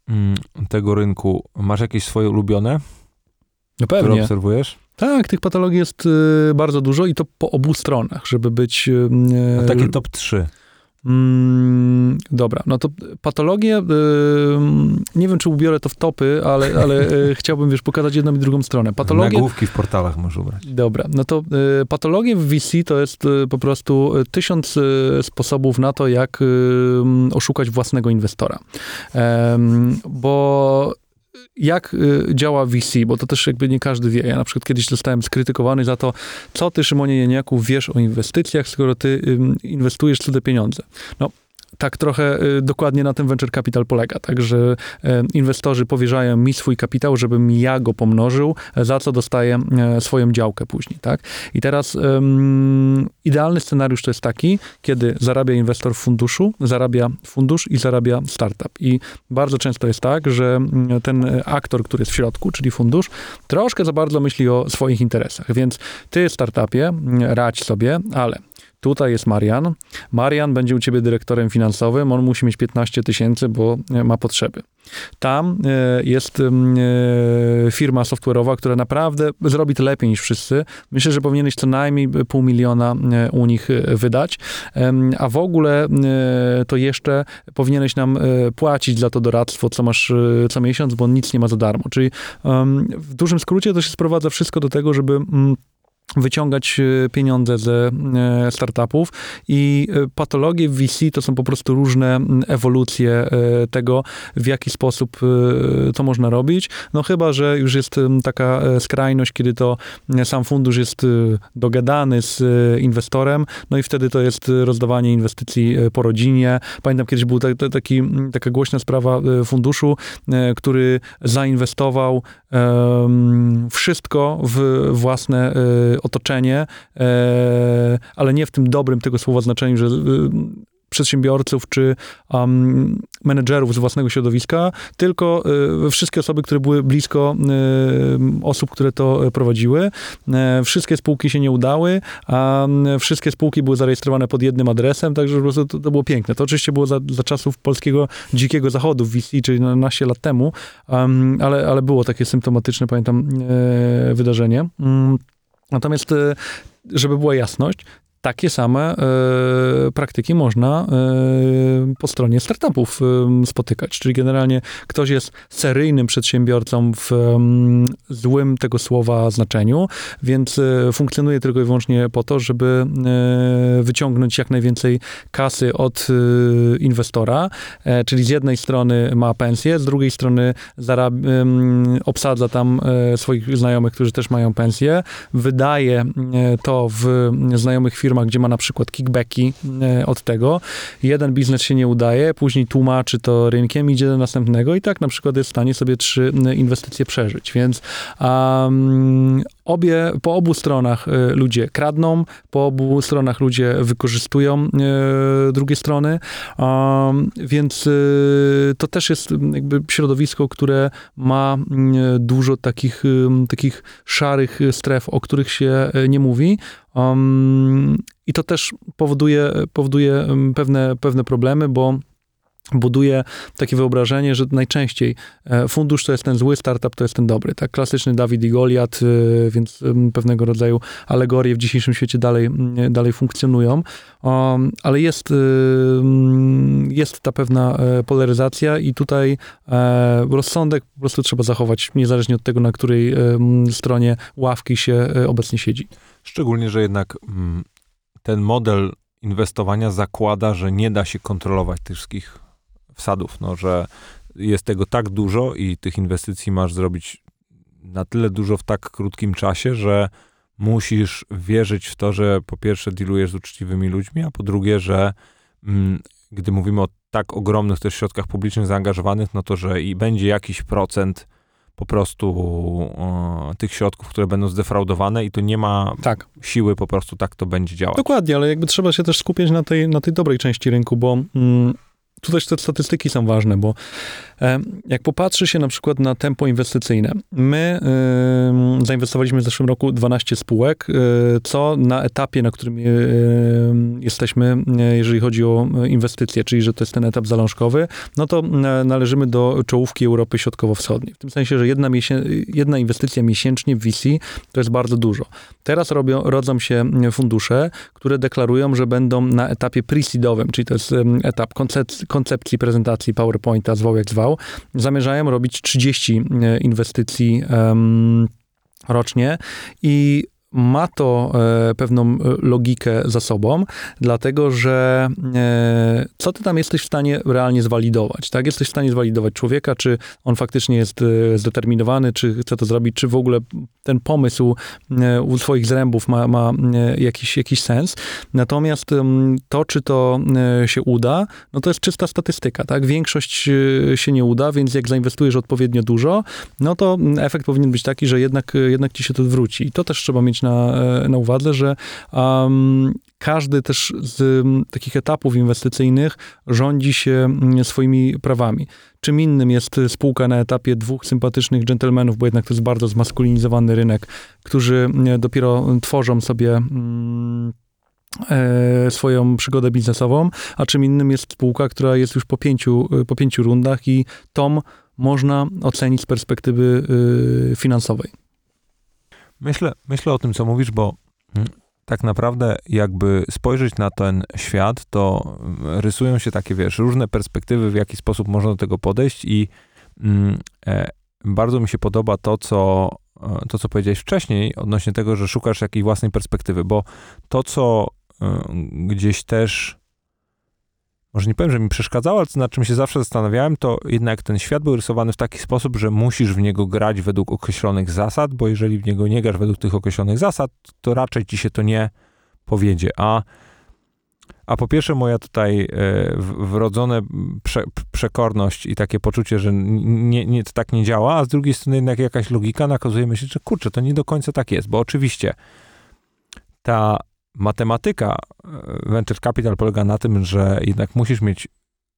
mm, tego rynku. Masz jakieś swoje ulubione? No pewnie. Które obserwujesz? Tak, tych patologii jest y, bardzo dużo i to po obu stronach, żeby być... Y, A takie top trzy. Mm, dobra, no to patologie, y, nie wiem, czy ubiorę to w topy, ale, ale y, chciałbym, wiesz, pokazać jedną i drugą stronę. Patologie, nagłówki w portalach możesz ubrać. Dobra, no to y, patologie w V C to jest y, po prostu tysiąc y, sposobów na to, jak y, oszukać własnego inwestora. Y, bo... Jak y, działa V C, bo to też jakby nie każdy wie. Ja na przykład kiedyś zostałem skrytykowany za to, co ty, Szymonie Janiaku, wiesz o inwestycjach, skoro ty y, inwestujesz cudze pieniądze. No, tak trochę dokładnie na tym venture capital polega. Także inwestorzy powierzają mi swój kapitał, żebym ja go pomnożył, za co dostaję swoją działkę później, tak? I teraz um, idealny scenariusz to jest taki, kiedy zarabia inwestor w funduszu, zarabia fundusz i zarabia startup. I bardzo często jest tak, że ten aktor, który jest w środku, czyli fundusz, troszkę za bardzo myśli o swoich interesach. Więc ty, startupie, radź sobie, ale tutaj jest Marian. Marian będzie u ciebie dyrektorem finansowym, on musi mieć piętnaście tysięcy, bo ma potrzeby. Tam jest firma software'owa, która naprawdę zrobi to lepiej niż wszyscy. Myślę, że powinieneś co najmniej pół miliona u nich wydać, a w ogóle to jeszcze powinieneś nam płacić za to doradztwo, co masz co miesiąc, bo nic nie ma za darmo. Czyli w dużym skrócie to się sprowadza wszystko do tego, żeby wyciągać pieniądze ze startupów i patologie w V C to są po prostu różne ewolucje tego, w jaki sposób to można robić. No chyba, że już jest taka skrajność, kiedy to sam fundusz jest dogadany z inwestorem, no i wtedy to jest rozdawanie inwestycji po rodzinie. Pamiętam, kiedyś była taki, taka głośna sprawa funduszu, który zainwestował wszystko w własne otoczenie, ale nie w tym dobrym tego słowa znaczeniu, że przedsiębiorców czy um, menedżerów z własnego środowiska, tylko y, wszystkie osoby, które były blisko y, osób, które to prowadziły. Y, wszystkie spółki się nie udały, a y, wszystkie spółki były zarejestrowane pod jednym adresem, także po prostu to, to było piękne. To oczywiście było za, za czasów polskiego dzikiego zachodu w V C, czyli naście lat temu, um, ale, ale było takie symptomatyczne, pamiętam, y, wydarzenie. Y, natomiast, y, żeby była jasność, takie same y, praktyki można y, po stronie startupów y, spotykać. Czyli generalnie ktoś jest seryjnym przedsiębiorcą w y, złym tego słowa znaczeniu, więc y, funkcjonuje tylko i wyłącznie po to, żeby y, wyciągnąć jak najwięcej kasy od y, inwestora. E, czyli z jednej strony ma pensję, z drugiej strony zarab- y, obsadza tam y, swoich znajomych, którzy też mają pensję. Wydaje y, to w znajomych firm, gdzie ma na przykład kickbacki od tego. Jeden biznes się nie udaje, później tłumaczy to rynkiem, idzie do następnego i tak na przykład jest w stanie sobie trzy inwestycje przeżyć. Więc um, obie, po obu stronach ludzie kradną, po obu stronach ludzie wykorzystują e, drugie strony, um, więc e, to też jest jakby środowisko, które ma e, dużo takich, e, takich szarych stref, o których się nie mówi. Um, I to też powoduje, powoduje pewne, pewne problemy, bo buduje takie wyobrażenie, że najczęściej fundusz to jest ten zły, startup to jest ten dobry. Tak, klasyczny Dawid i Goliat, więc pewnego rodzaju alegorie w dzisiejszym świecie dalej, dalej funkcjonują. Um, ale jest, jest ta pewna polaryzacja i tutaj rozsądek po prostu trzeba zachować, niezależnie od tego, na której stronie ławki się obecnie siedzi. Szczególnie, że jednak ten model inwestowania zakłada, że nie da się kontrolować tych wszystkich wsadów, no, że jest tego tak dużo i tych inwestycji masz zrobić na tyle dużo w tak krótkim czasie, że musisz wierzyć w to, że po pierwsze dealujesz z uczciwymi ludźmi, a po drugie, że mm, gdy mówimy o tak ogromnych też środkach publicznych zaangażowanych, no to, że i będzie jakiś procent po prostu o, tych środków, które będą zdefraudowane i to nie ma tak siły, po prostu tak to będzie działać. Dokładnie, ale jakby trzeba się też skupiać na tej, na tej dobrej części rynku, bo mm, tutaj te statystyki są ważne, bo e, jak popatrzy się na przykład na tempo inwestycyjne, my e, zainwestowaliśmy w zeszłym roku dwanaście spółek, e, co na etapie, na którym e, jesteśmy, e, jeżeli chodzi o inwestycje, czyli że to jest ten etap zalążkowy, no to e, należymy do czołówki Europy Środkowo-Wschodniej. W tym sensie, że jedna, miesię- jedna inwestycja miesięcznie w V C to jest bardzo dużo. Teraz robią, rodzą się fundusze, które deklarują, że będą na etapie pre-seedowym, czyli to jest e, etap koncepcji, koncepcji prezentacji PowerPointa, zwał jak zwał, zamierzają robić trzydzieści inwestycji um, rocznie i ma to pewną logikę za sobą, dlatego że co ty tam jesteś w stanie realnie zwalidować, tak? Jesteś w stanie zwalidować człowieka, czy on faktycznie jest zdeterminowany, czy chce to zrobić, czy w ogóle ten pomysł u swoich zrębów ma, ma jakiś, jakiś sens. Natomiast to, czy to się uda, no to jest czysta statystyka, tak? Większość się nie uda, więc jak zainwestujesz odpowiednio dużo, no to efekt powinien być taki, że jednak, jednak ci się to zwróci. I to też trzeba mieć na, na uwadze, że um, każdy też z um, takich etapów inwestycyjnych rządzi się um, swoimi prawami. Czym innym jest spółka na etapie dwóch sympatycznych dżentelmenów, bo jednak to jest bardzo zmaskulinizowany rynek, którzy um, dopiero tworzą sobie um, swoją przygodę biznesową, a czym innym jest spółka, która jest już po pięciu, po pięciu rundach i tą można ocenić z perspektywy finansowej. Myślę, myślę o tym, co mówisz, bo tak naprawdę jakby spojrzeć na ten świat, to rysują się takie, wiesz, różne perspektywy, w jaki sposób można do tego podejść i mm, e, bardzo mi się podoba to, co to, co powiedziałeś wcześniej odnośnie tego, że szukasz jakiejś własnej perspektywy, bo to, co gdzieś też, może nie powiem, że mi przeszkadzało, ale nad czym się zawsze zastanawiałem, to jednak ten świat był rysowany w taki sposób, że musisz w niego grać według określonych zasad, bo jeżeli w niego nie grasz według tych określonych zasad, to raczej ci się to nie powiedzie. A, a po pierwsze moja tutaj wrodzone prze, przekorność i takie poczucie, że nie, nie, to tak nie działa, a z drugiej strony jednak jakaś logika nakazuje myśleć, że kurczę, to nie do końca tak jest, bo oczywiście ta matematyka venture capital polega na tym, że jednak musisz mieć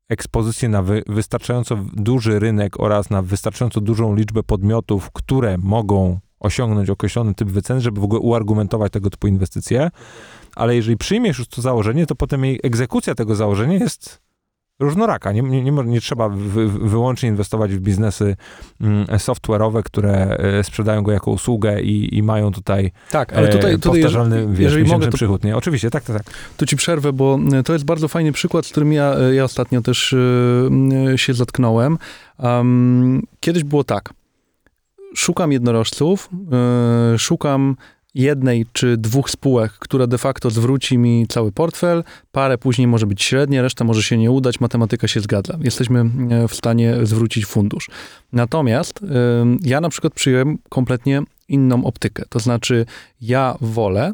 ekspozycję na wy, wystarczająco duży rynek oraz na wystarczająco dużą liczbę podmiotów, które mogą osiągnąć określony typ wyceny, żeby w ogóle uargumentować tego typu inwestycje, ale jeżeli przyjmiesz już to założenie, to potem jej egzekucja tego założenia jest różnoraka. Nie, nie, nie, nie trzeba wy, wyłącznie inwestować w biznesy mm, software'owe, które e, sprzedają go jako usługę i, i mają tutaj, tak, ale tutaj, e, tutaj powtarzalny, jeżeli, wiesz, jeżeli miesięczny mogę, to, przychód. Nie? Oczywiście, tak, tak, tak. Tu ci przerwę, bo to jest bardzo fajny przykład, z którym ja, ja ostatnio też y, się zatknąłem. Um, kiedyś było tak. Szukam jednorożców, y, szukam jednej czy dwóch spółek, która de facto zwróci mi cały portfel, parę później może być średnie, reszta może się nie udać, matematyka się zgadza. Jesteśmy w stanie zwrócić fundusz. Natomiast y, ja na przykład przyjąłem kompletnie inną optykę. To znaczy ja wolę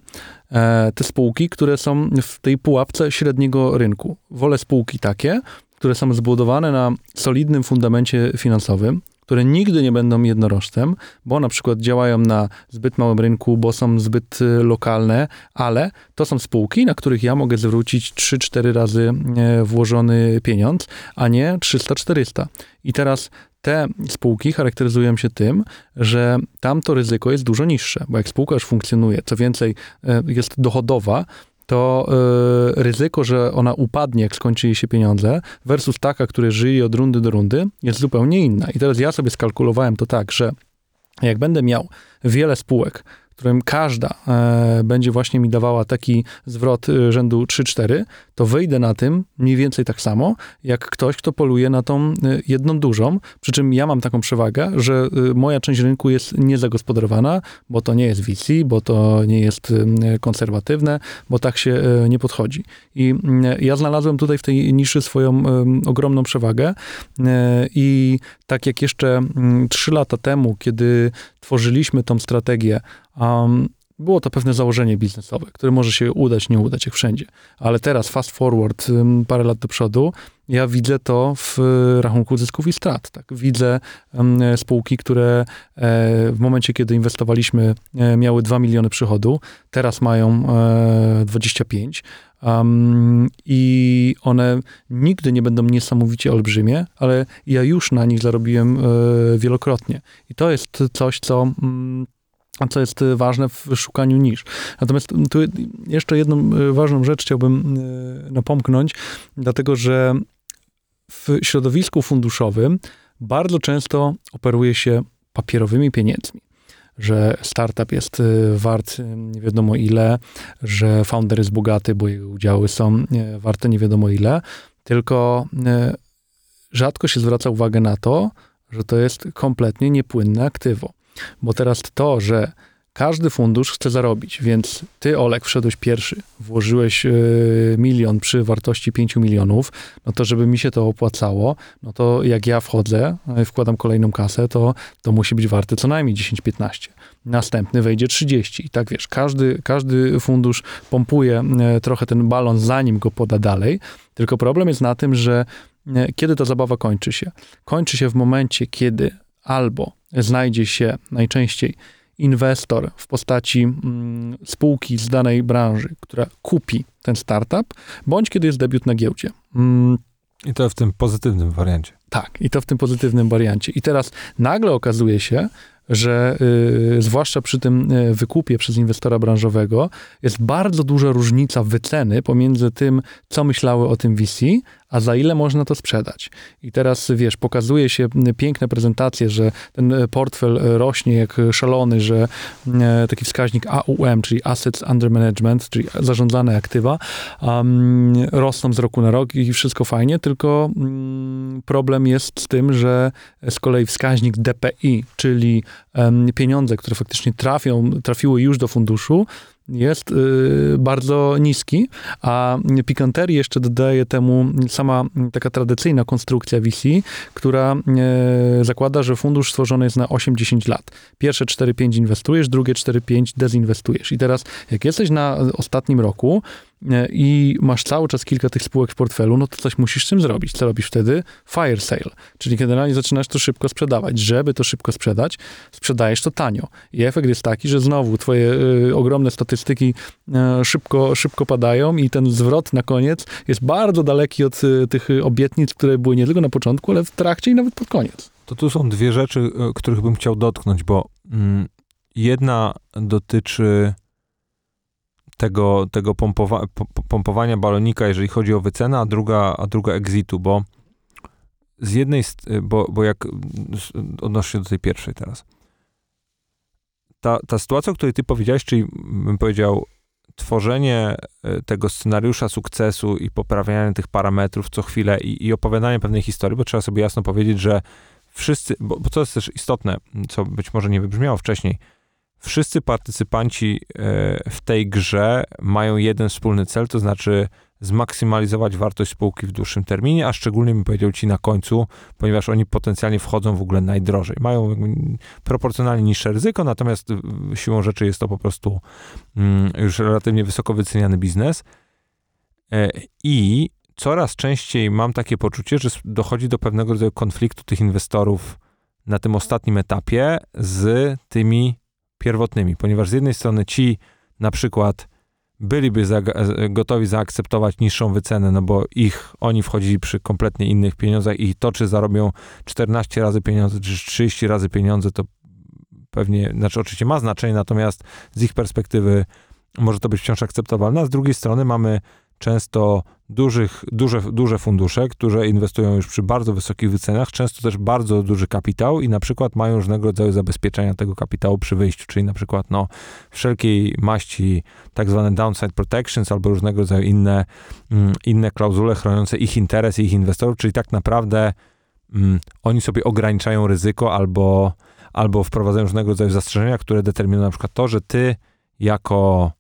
e, te spółki, które są w tej pułapce średniego rynku. Wolę spółki takie, które są zbudowane na solidnym fundamencie finansowym, które nigdy nie będą jednorożcem, bo na przykład działają na zbyt małym rynku, bo są zbyt lokalne, ale to są spółki, na których ja mogę zwrócić trzy cztery razy włożony pieniądz, a nie trzysta czterysta. I teraz te spółki charakteryzują się tym, że tamto ryzyko jest dużo niższe, bo jak spółka już funkcjonuje, co więcej jest dochodowa, to y, ryzyko, że ona upadnie, jak skończy jej się pieniądze, versus taka, która żyje od rundy do rundy, jest zupełnie inna. I teraz ja sobie skalkulowałem to tak, że jak będę miał wiele spółek, którym każda y, będzie właśnie mi dawała taki zwrot y, rzędu trzy cztery, to wyjdę na tym mniej więcej tak samo, jak ktoś, kto poluje na tą y, jedną dużą, przy czym ja mam taką przewagę, że y, moja część rynku jest niezagospodarowana, bo to nie jest V C, bo to nie jest y, konserwatywne, bo tak się y, nie podchodzi. I y, ja znalazłem tutaj w tej niszy swoją y, ogromną przewagę y, i tak jak jeszcze trzy y, lata temu, kiedy tworzyliśmy tą strategię, Um, było to pewne założenie biznesowe, które może się udać, nie udać, jak wszędzie. Ale teraz, fast forward, um, parę lat do przodu, ja widzę to w rachunku zysków i strat. Tak? Widzę um, spółki, które e, w momencie, kiedy inwestowaliśmy, e, miały dwa miliony przychodu, teraz mają e, dwadzieścia pięć. Um, I one nigdy nie będą niesamowicie olbrzymie, ale ja już na nich zarobiłem e, wielokrotnie. I to jest coś, co... Mm, co jest ważne w szukaniu nisz. Natomiast tu jeszcze jedną ważną rzecz chciałbym napomknąć, dlatego że w środowisku funduszowym bardzo często operuje się papierowymi pieniędzmi. Że startup jest wart nie wiadomo ile, że founder jest bogaty, bo jego udziały są warte nie wiadomo ile, tylko rzadko się zwraca uwagę na to, że to jest kompletnie niepłynne aktywo. Bo teraz to, że Każdy fundusz chce zarobić, więc ty, Olek, wszedłeś pierwszy, włożyłeś yy, milion przy wartości pięciu milionów, no to żeby mi się to opłacało, no to jak ja wchodzę, yy, wkładam kolejną kasę, to, to musi być warte co najmniej dziesięć piętnaście. Następny wejdzie trzydzieści. I tak wiesz, każdy, każdy fundusz pompuje yy, trochę ten balon, zanim go poda dalej, tylko problem jest na tym, że yy, kiedy ta zabawa kończy się? Kończy się w momencie, kiedy albo znajdzie się najczęściej inwestor w postaci mm, spółki z danej branży, która kupi ten startup, bądź kiedy jest debiut na giełdzie. Mm. I to w tym pozytywnym wariancie. Tak, i to w tym pozytywnym wariancie. I teraz nagle okazuje się, że y, zwłaszcza przy tym y, wykupie przez inwestora branżowego jest bardzo duża różnica wyceny pomiędzy tym, co myślały o tym V C, a za ile można to sprzedać. I teraz, wiesz, pokazuje się piękne prezentacje, że ten portfel rośnie jak szalony, że taki wskaźnik A U M, czyli Assets Under Management, czyli zarządzane aktywa, um, rosną z roku na rok i wszystko fajnie, tylko um, problem jest z tym, że z kolei wskaźnik D P I, czyli um, pieniądze, które faktycznie trafią, trafiły już do funduszu, jest y, bardzo niski, a pikanterii jeszcze dodaje temu sama taka tradycyjna konstrukcja V C, która y, zakłada, że fundusz stworzony jest na osiem dziesięć lat. Pierwsze cztery pięć inwestujesz, drugie cztery pięć dezinwestujesz. I teraz, jak jesteś na ostatnim roku y, i masz cały czas kilka tych spółek w portfelu, no to coś musisz z tym zrobić. Co robisz wtedy? Fire sale. Czyli generalnie zaczynasz to szybko sprzedawać. Żeby to szybko sprzedać, sprzedajesz to tanio. I efekt jest taki, że znowu twoje y, ogromne statystyki statystyki szybko, szybko padają i ten zwrot na koniec jest bardzo daleki od tych obietnic, które były nie tylko na początku, ale w trakcie i nawet pod koniec. To tu są dwie rzeczy, których bym chciał dotknąć, bo mm, jedna dotyczy tego, tego pompowa- pompowania balonika, jeżeli chodzi o wycenę, a druga, a druga exitu, bo z jednej, bo, bo jak odnoszę się do tej pierwszej teraz. Ta, ta sytuacja, o której ty powiedziałeś, czyli bym powiedział tworzenie tego scenariusza sukcesu i poprawianie tych parametrów co chwilę i, i opowiadanie pewnej historii, bo trzeba sobie jasno powiedzieć, że wszyscy, bo, bo to jest też istotne, co być może nie wybrzmiało wcześniej, wszyscy partycypanci w tej grze mają jeden wspólny cel, to znaczy zmaksymalizować wartość spółki w dłuższym terminie, a szczególnie bym powiedział ci na końcu, ponieważ oni potencjalnie wchodzą w ogóle najdrożej. Mają proporcjonalnie niższe ryzyko, natomiast siłą rzeczy jest to po prostu już relatywnie wysoko wyceniany biznes. I coraz częściej mam takie poczucie, że dochodzi do pewnego rodzaju konfliktu tych inwestorów na tym ostatnim etapie z tymi pierwotnymi, ponieważ z jednej strony ci na przykład byliby za, gotowi zaakceptować niższą wycenę, no bo ich, oni wchodzili przy kompletnie innych pieniądzach i to, czy zarobią czternaście razy pieniądze, czy trzydzieści razy pieniądze, to pewnie, znaczy oczywiście ma znaczenie, natomiast z ich perspektywy może to być wciąż akceptowalne, a z drugiej strony mamy często dużych, duże, duże fundusze, które inwestują już przy bardzo wysokich wycenach, często też bardzo duży kapitał i na przykład mają różnego rodzaju zabezpieczenia tego kapitału przy wyjściu, czyli na przykład no, wszelkiej maści tak zwane downside protections albo różnego rodzaju inne, mm, inne klauzule chroniące ich interesy, ich inwestorów, czyli tak naprawdę mm, oni sobie ograniczają ryzyko albo, albo wprowadzają różnego rodzaju zastrzeżenia, które determinują na przykład to, że ty jako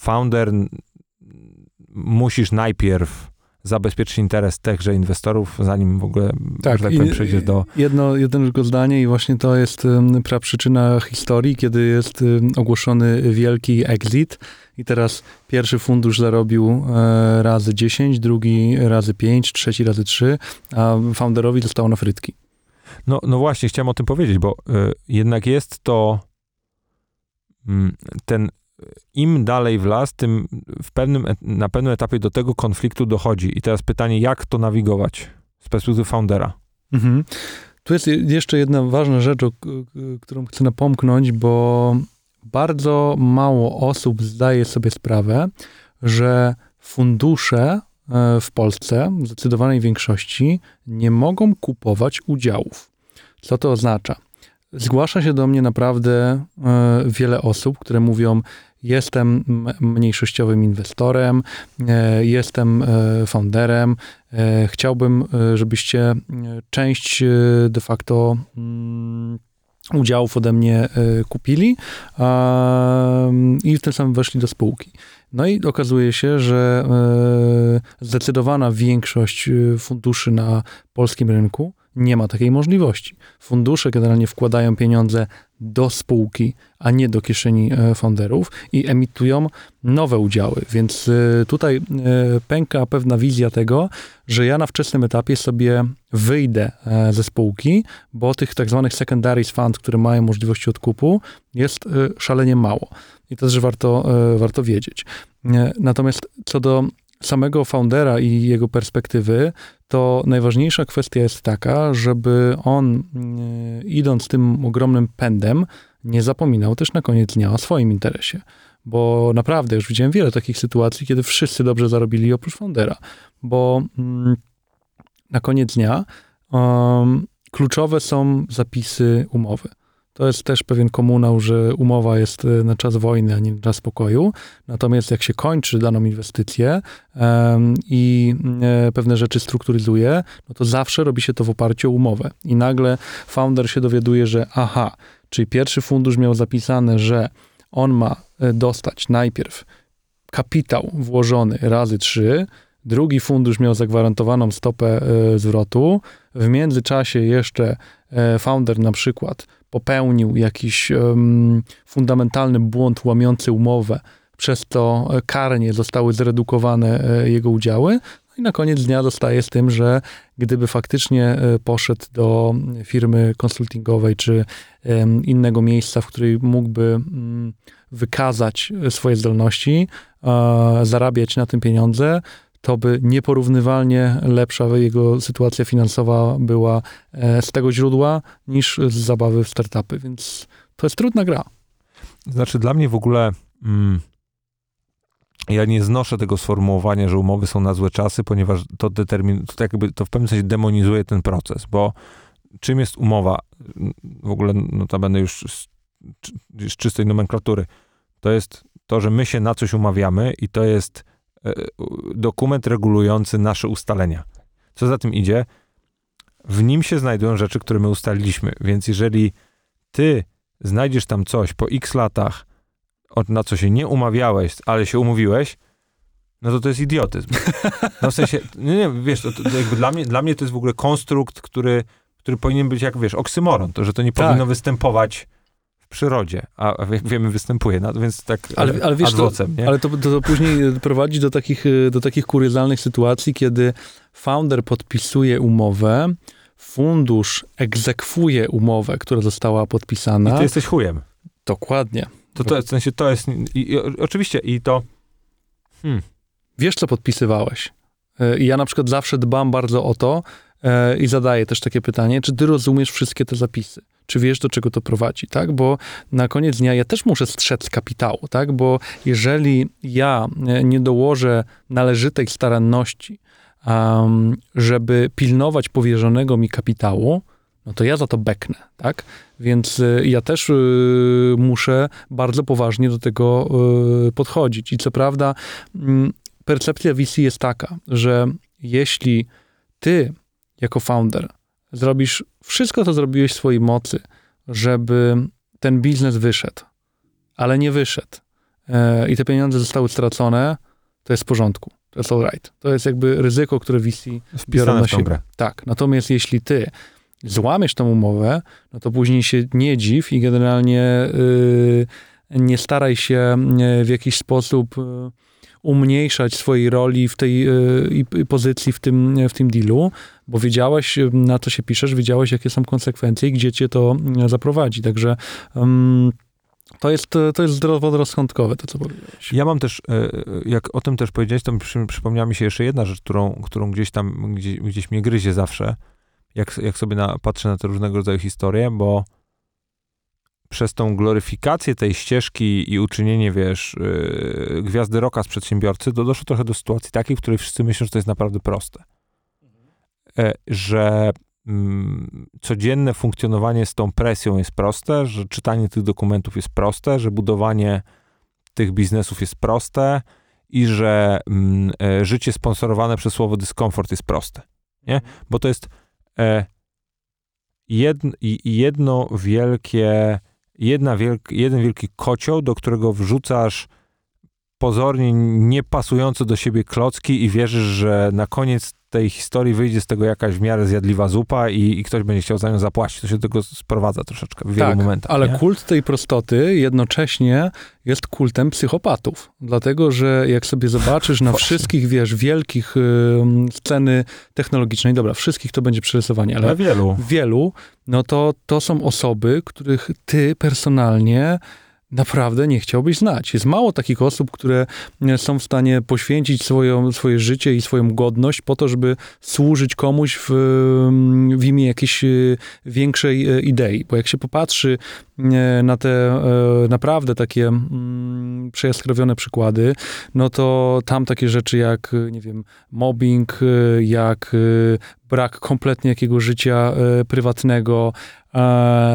founder musisz najpierw zabezpieczyć interes tychże inwestorów, zanim w ogóle, tak, że tak powiem, przejdziesz do... Jedno, jedno tylko zdanie i właśnie to jest um, praprzyczyna historii, kiedy jest um, ogłoszony wielki exit i teraz pierwszy fundusz zarobił e, razy dziesięć, drugi razy pięć, trzeci razy trzy, a founderowi zostało na frytki. No, no właśnie, chciałem o tym powiedzieć, bo y, jednak jest to mm, ten... im dalej w las, tym w pewnym, na pewnym etapie do tego konfliktu dochodzi. I teraz pytanie, jak to nawigować z perspektywy foundera? Mhm. Tu jest jeszcze jedna ważna rzecz, którą chcę napomknąć, bo bardzo mało osób zdaje sobie sprawę, że fundusze w Polsce w zdecydowanej większości nie mogą kupować udziałów. Co to oznacza? Zgłasza się do mnie naprawdę y, wiele osób, które mówią, jestem mniejszościowym inwestorem, y, jestem y, founderem, y, chciałbym, y, żebyście część y, de facto y, udziałów ode mnie y, kupili y, i w tym samym weszli do spółki. No i okazuje się, że y, zdecydowana większość funduszy na polskim rynku nie ma takiej możliwości. Fundusze generalnie wkładają pieniądze do spółki, a nie do kieszeni founderów i emitują nowe udziały. Więc tutaj pęka pewna wizja tego, że ja na wczesnym etapie sobie wyjdę ze spółki, bo tych tak zwanych secondaries fund, które mają możliwości odkupu, jest szalenie mało. I to też warto, warto wiedzieć. Natomiast co do samego foundera i jego perspektywy, to najważniejsza kwestia jest taka, żeby on, idąc tym ogromnym pędem, nie zapominał też na koniec dnia o swoim interesie. Bo naprawdę już widziałem wiele takich sytuacji, kiedy wszyscy dobrze zarobili oprócz foundera. Bo na koniec dnia um, kluczowe są zapisy umowy. To jest też pewien komunał, że umowa jest na czas wojny, a nie na czas pokoju. Natomiast jak się kończy daną inwestycję um, i e, pewne rzeczy strukturyzuje, no to zawsze robi się to w oparciu o umowę. I nagle founder się dowiaduje, że aha, czyli pierwszy fundusz miał zapisane, że on ma dostać najpierw kapitał włożony razy trzy, drugi fundusz miał zagwarantowaną stopę e, zwrotu, w międzyczasie jeszcze e, founder na przykład popełnił jakiś um, fundamentalny błąd łamiący umowę, przez to karnie zostały zredukowane e, jego udziały. No i na koniec dnia zostaje z tym, że gdyby faktycznie e, poszedł do firmy konsultingowej czy e, innego miejsca, w której mógłby m, wykazać swoje zdolności, e, zarabiać na tym pieniądze, to by nieporównywalnie lepsza jego sytuacja finansowa była z tego źródła niż z zabawy w startupy, więc to jest trudna gra. Znaczy dla mnie w ogóle mm, ja nie znoszę tego sformułowania, że umowy są na złe czasy, ponieważ to determin, to, jakby, to w pewnym sensie demonizuje ten proces, bo czym jest umowa? W ogóle no to będę już z, z czystej nomenklatury. To jest to, że my się na coś umawiamy i to jest dokument regulujący nasze ustalenia. Co za tym idzie? W nim się znajdują rzeczy, które my ustaliliśmy, więc jeżeli ty znajdziesz tam coś po x latach, na co się nie umawiałeś, ale się umówiłeś, no to to jest idiotyzm. No w sensie, nie, nie wiesz, to, to jakby dla mnie, dla mnie to jest w ogóle konstrukt, który, który powinien być jak, wiesz, oksymoron, to, że to nie powinno tak występować przyrodzie, a wiemy, występuje, no, więc tak ale, ale wiesz, adwocem, to, nie? Ale to, to, to później prowadzi do takich, do takich kuriozalnych sytuacji, kiedy founder podpisuje umowę, fundusz egzekwuje umowę, która została podpisana. I ty jesteś chujem. Dokładnie. To, to, w sensie to jest... I, i, oczywiście i to... Hmm. Wiesz, co podpisywałeś. I ja na przykład zawsze dbam bardzo o to e, i zadaję też takie pytanie, czy ty rozumiesz wszystkie te zapisy? Czy wiesz, do czego to prowadzi, tak? Bo na koniec dnia ja też muszę strzec kapitału, tak? Bo jeżeli ja nie dołożę należytej staranności, um, żeby pilnować powierzonego mi kapitału, no to ja za to beknę, tak? Więc y, ja też y, muszę bardzo poważnie do tego y, podchodzić. I co prawda y, percepcja V C jest taka, że jeśli ty jako founder zrobisz wszystko, co zrobiłeś w swojej mocy, żeby ten biznes wyszedł, ale nie wyszedł e, i te pieniądze zostały stracone, to jest w porządku, to jest all right. To jest jakby ryzyko, które V C biorą na siebie. Tak, natomiast jeśli ty złamiesz tą umowę, no to później się nie dziw i generalnie y, nie staraj się y, w jakiś sposób... Y, umniejszać swojej roli w tej i y, y, pozycji w tym, y, w tym dealu, bo wiedziałeś, na co się piszesz, wiedziałeś, jakie są konsekwencje i gdzie cię to y, zaprowadzi. Także ym, to jest, to jest zdroworozsądkowe, to co powiedziałeś. Ja mam też, y, jak o tym też powiedziałeś, to mi przy, przypomniała mi się jeszcze jedna rzecz, którą, którą gdzieś tam, gdzieś, gdzieś mnie gryzie zawsze, jak, jak sobie na, patrzę na te różnego rodzaju historie, bo przez tą gloryfikację tej ścieżki i uczynienie, wiesz, yy, gwiazdy rocka z przedsiębiorcy, to doszło trochę do sytuacji takiej, w której wszyscy myślą, że to jest naprawdę proste. E, że mm, codzienne funkcjonowanie z tą presją jest proste, że czytanie tych dokumentów jest proste, że budowanie tych biznesów jest proste i że mm, e, życie sponsorowane przez słowo dyskomfort jest proste. Nie? Bo to jest... E, jedno, jedno wielkie, jedna wielk, jeden wielki kocioł, do którego wrzucasz pozornie niepasujące do siebie klocki i wierzysz, że na koniec tej historii wyjdzie z tego jakaś w miarę zjadliwa zupa i, i ktoś będzie chciał za nią zapłacić. To się do tego sprowadza troszeczkę w wielu tak, momentach. Ale nie? Kult tej prostoty jednocześnie jest kultem psychopatów. Dlatego, że jak sobie zobaczysz na wszystkich, wiesz, wielkich y, sceny technologicznej, dobra, wszystkich to będzie przerysowanie, ale, ale wielu. wielu, no to to są osoby, których ty personalnie naprawdę nie chciałbyś znać. Jest mało takich osób, które są w stanie poświęcić swoją, swoje życie i swoją godność po to, żeby służyć komuś w, w imię jakiejś większej idei. Bo jak się popatrzy na te naprawdę takie mm, przejaskrawione przykłady, no to tam takie rzeczy jak, nie wiem, mobbing, jak brak kompletnie jakiego życia prywatnego,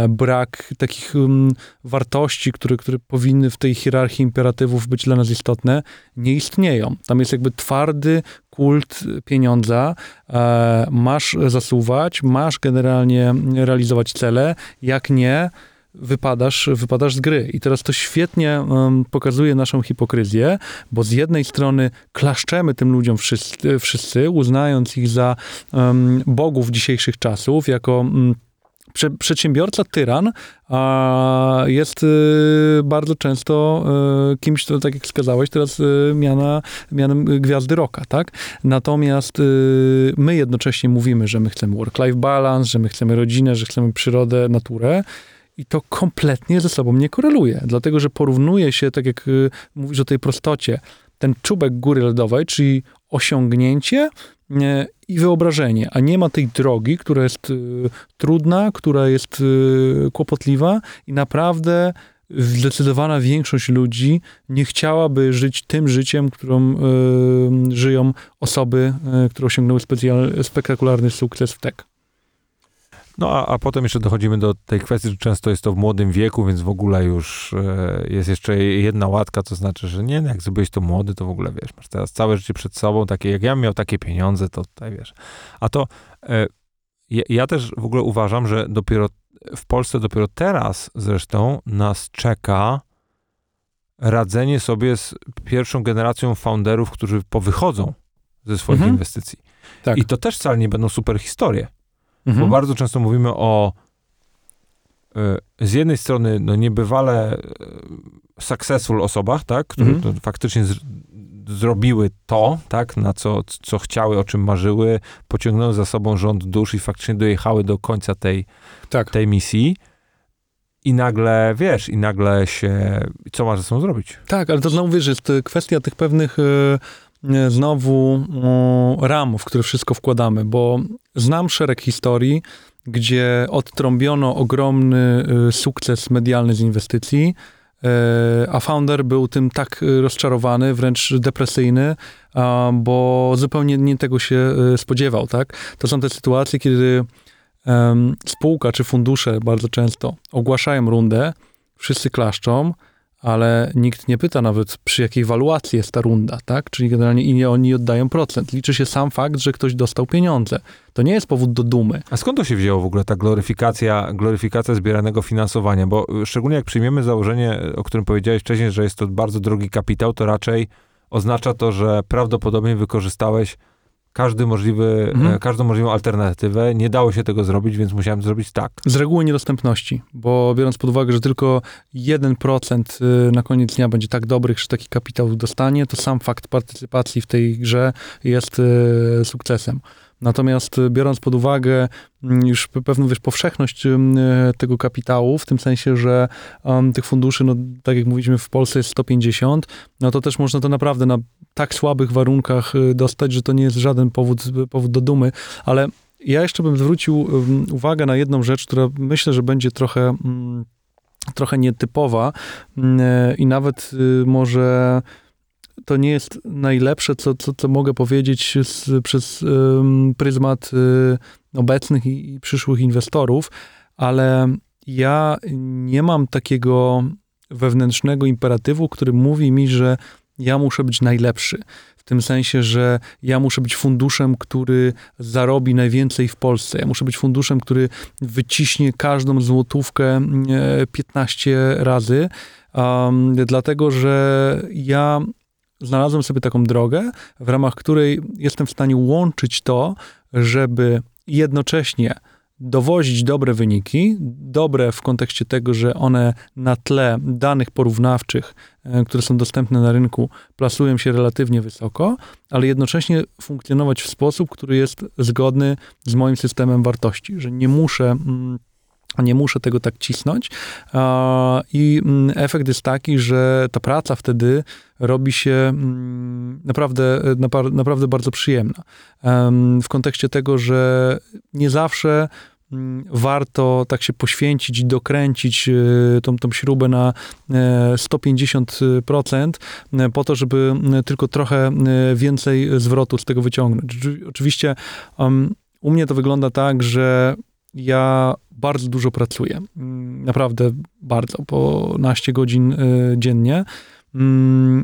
brak takich wartości, które, które powinny w tej hierarchii imperatywów być dla nas istotne, nie istnieją. Tam jest jakby twardy kult pieniądza, masz zasuwać, masz generalnie realizować cele, jak nie, wypadasz, wypadasz z gry. I teraz to świetnie um, pokazuje naszą hipokryzję, bo z jednej strony klaszczemy tym ludziom wszyscy, wszyscy uznając ich za um, bogów dzisiejszych czasów, jako um, prze, przedsiębiorca tyran, a jest y, bardzo często y, kimś, to, tak jak wskazałeś, teraz y, miana, mianem y, gwiazdy rocka, tak? Natomiast y, my jednocześnie mówimy, że my chcemy work-life balance, że my chcemy rodzinę, że chcemy przyrodę, naturę. I to kompletnie ze sobą nie koreluje, dlatego że porównuje się, tak jak mówisz o tej prostocie, ten czubek góry lodowej, czyli osiągnięcie i wyobrażenie, a nie ma tej drogi, która jest trudna, która jest kłopotliwa i naprawdę zdecydowana większość ludzi nie chciałaby żyć tym życiem, którą y, żyją osoby, y, które osiągnęły specjal, spektakularny sukces w tech. No a, a potem jeszcze dochodzimy do tej kwestii, że często jest to w młodym wieku, więc w ogóle już e, jest jeszcze jedna łatka, to znaczy, że nie, no jak byłeś to młody, to w ogóle wiesz, masz teraz całe życie przed sobą, takie jak ja miał takie pieniądze, to tutaj wiesz. A to e, ja, ja też w ogóle uważam, że dopiero w Polsce dopiero teraz zresztą nas czeka radzenie sobie z pierwszą generacją founderów, którzy powychodzą ze swoich mhm. inwestycji. Tak. I to też wcale nie będą super historie. Mhm. Bo bardzo często mówimy o y, z jednej strony no niebywale y, successful osobach, tak, które mhm. to faktycznie z, zrobiły to, tak, na co, co chciały, o czym marzyły, pociągnęły za sobą rząd dusz i faktycznie dojechały do końca tej, tak. tej misji. I nagle, wiesz, i nagle się, co masz ze sobą zrobić? Tak, ale to znowu, wiesz, jest kwestia tych pewnych y- znowu no, ram, w które wszystko wkładamy, bo znam szereg historii, gdzie odtrąbiono ogromny y, sukces medialny z inwestycji, y, a founder był tym tak rozczarowany, wręcz depresyjny, y, bo zupełnie nie tego się y, spodziewał, tak? To są te sytuacje, kiedy y, spółka czy fundusze bardzo często ogłaszają rundę, wszyscy klaszczą, ale nikt nie pyta nawet, przy jakiej waluacji jest ta runda, tak? Czyli generalnie i nie, oni oddają procent. Liczy się sam fakt, że ktoś dostał pieniądze. To nie jest powód do dumy. A skąd to się wzięło w ogóle, ta gloryfikacja, gloryfikacja zbieranego finansowania? Bo szczególnie jak przyjmiemy założenie, o którym powiedziałeś wcześniej, że jest to bardzo drogi kapitał, to raczej oznacza to, że prawdopodobnie wykorzystałeś Każdy możliwy, mhm. każdą możliwą alternatywę. Nie dało się tego zrobić, więc musiałem zrobić tak. Z reguły niedostępności, bo biorąc pod uwagę, że tylko jeden procent na koniec dnia będzie tak dobrych, że taki kapitał dostanie, to sam fakt partycypacji w tej grze jest sukcesem. Natomiast biorąc pod uwagę już pewną, wiesz, powszechność tego kapitału, w tym sensie, że um, tych funduszy, no tak jak mówiliśmy, w Polsce jest sto pięćdziesiąt, no to też można to naprawdę na tak słabych warunkach dostać, że to nie jest żaden powód, powód do dumy. Ale ja jeszcze bym zwrócił uwagę na jedną rzecz, która myślę, że będzie trochę, trochę nietypowa i nawet może... To nie jest najlepsze, co, co, co mogę powiedzieć z, przez ym, pryzmat y, obecnych i, i przyszłych inwestorów, ale ja nie mam takiego wewnętrznego imperatywu, który mówi mi, że ja muszę być najlepszy. W tym sensie, że ja muszę być funduszem, który zarobi najwięcej w Polsce. Ja muszę być funduszem, który wyciśnie każdą złotówkę piętnaście razy, um, dlatego że ja znalazłem sobie taką drogę, w ramach której jestem w stanie łączyć to, żeby jednocześnie dowozić dobre wyniki, dobre w kontekście tego, że one na tle danych porównawczych, które są dostępne na rynku, plasują się relatywnie wysoko, ale jednocześnie funkcjonować w sposób, który jest zgodny z moim systemem wartości, że nie muszę, nie muszę tego tak cisnąć. I efekt jest taki, że ta praca wtedy robi się naprawdę, naprawdę bardzo przyjemna. W kontekście tego, że nie zawsze warto tak się poświęcić i dokręcić tą, tą śrubę na sto pięćdziesiąt procent po to, żeby tylko trochę więcej zwrotu z tego wyciągnąć. Oczywiście u mnie to wygląda tak, że ja bardzo dużo pracuję, naprawdę bardzo, po naście godzin dziennie.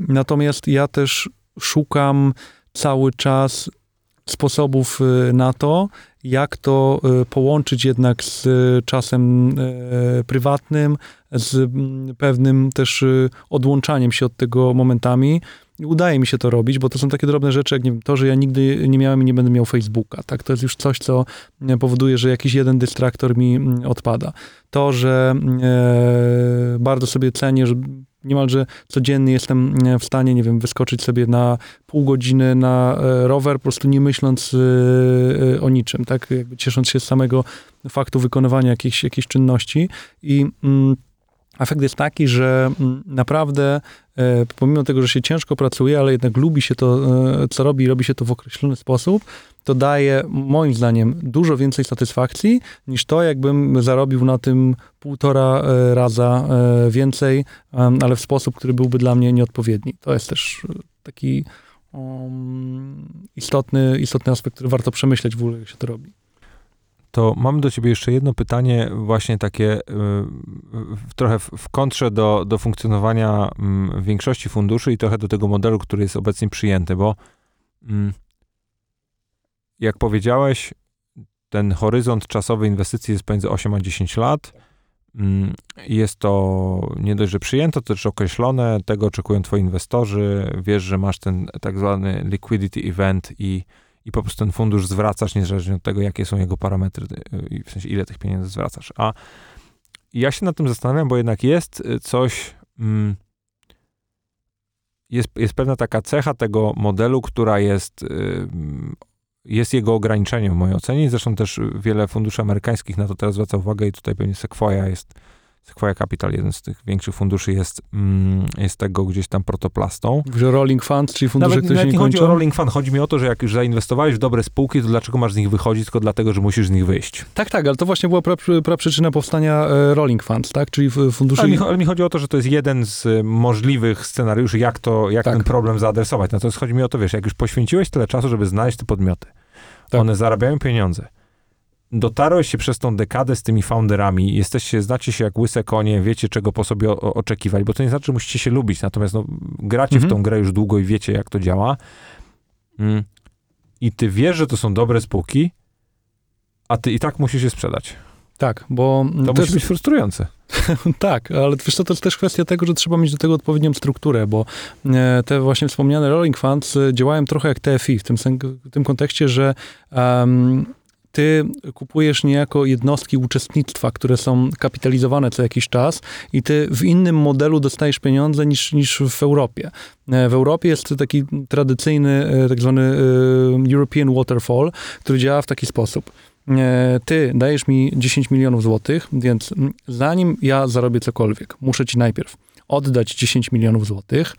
Natomiast ja też szukam cały czas sposobów na to, jak to połączyć jednak z czasem prywatnym, z pewnym też odłączaniem się od tego momentami. Udaje mi się to robić, bo to są takie drobne rzeczy, jak nie wiem, to, że ja nigdy nie miałem i nie będę miał Facebooka. Tak? To jest już coś, co powoduje, że jakiś jeden dystraktor mi odpada. To, że e, bardzo sobie cenię, że niemalże codziennie jestem w stanie, nie wiem, wyskoczyć sobie na pół godziny na rower, po prostu nie myśląc o niczym, tak? Jakby ciesząc się z samego faktu wykonywania jakichś, jakichś czynności. I mm, efekt jest taki, że naprawdę pomimo tego, że się ciężko pracuje, ale jednak lubi się to, co robi, i robi się to w określony sposób, to daje moim zdaniem dużo więcej satysfakcji niż to, jakbym zarobił na tym półtora raza więcej, ale w sposób, który byłby dla mnie nieodpowiedni. To jest też taki um, istotny, istotny aspekt, który warto przemyśleć w ogóle, jak się to robi. To mam do ciebie jeszcze jedno pytanie, właśnie takie y, trochę w, w kontrze do, do funkcjonowania y, większości funduszy i trochę do tego modelu, który jest obecnie przyjęty, bo y, jak powiedziałeś, ten horyzont czasowy inwestycji jest pomiędzy osiem a dziesięć lat. Y, jest to nie dość, że przyjęte, to też określone, tego oczekują twoi inwestorzy, wiesz, że masz ten tak zwany liquidity event i i po prostu ten fundusz zwracasz, niezależnie od tego, jakie są jego parametry, w sensie ile tych pieniędzy zwracasz. A ja się nad tym zastanawiam, bo jednak jest coś, jest, jest pewna taka cecha tego modelu, która jest, jest jego ograniczeniem w mojej ocenie. Zresztą też wiele funduszy amerykańskich na to teraz zwraca uwagę i tutaj pewnie Sequoia jest, Sequoia Capital, jeden z tych większych funduszy, jest, mm, jest tego gdzieś tam protoplastą. Że rolling funds, czyli fundusze, które się nie kończą? Nawet nie chodzi o rolling fund, chodzi mi o to, że jak już zainwestowałeś w dobre spółki, to dlaczego masz z nich wychodzić, tylko dlatego, że musisz z nich wyjść. Tak, tak, ale to właśnie była pra, pra przyczyna powstania rolling funds, tak? Czyli funduszy... Ale mi, ale mi chodzi o to, że to jest jeden z możliwych scenariuszy, jak, to, jak tak. ten problem zaadresować. Natomiast chodzi mi o to, wiesz, jak już poświęciłeś tyle czasu, żeby znaleźć te podmioty, tak. One zarabiają pieniądze. Dotarłeś się przez tą dekadę z tymi founderami, jesteście, znacie się jak łyse konie, wiecie, czego po sobie o, oczekiwać, bo to nie znaczy, że musicie się lubić, natomiast no, gracie mm-hmm. w tą grę już długo i wiecie, jak to działa. Mm. I ty wiesz, że to są dobre spółki, a ty i tak musisz je sprzedać. Tak, bo... To, to musi jest... być frustrujące. Tak, ale wiesz co, to jest też kwestia tego, że trzeba mieć do tego odpowiednią strukturę, bo te właśnie wspomniane rolling funds działają trochę jak T F I, w tym, w tym kontekście, że... Um, ty kupujesz niejako jednostki uczestnictwa, które są kapitalizowane co jakiś czas i ty w innym modelu dostajesz pieniądze niż, niż w Europie. W Europie jest taki tradycyjny tak zwany European Waterfall, który działa w taki sposób. Ty dajesz mi dziesięć milionów złotych, więc zanim ja zarobię cokolwiek, muszę ci najpierw oddać dziesięć milionów złotych.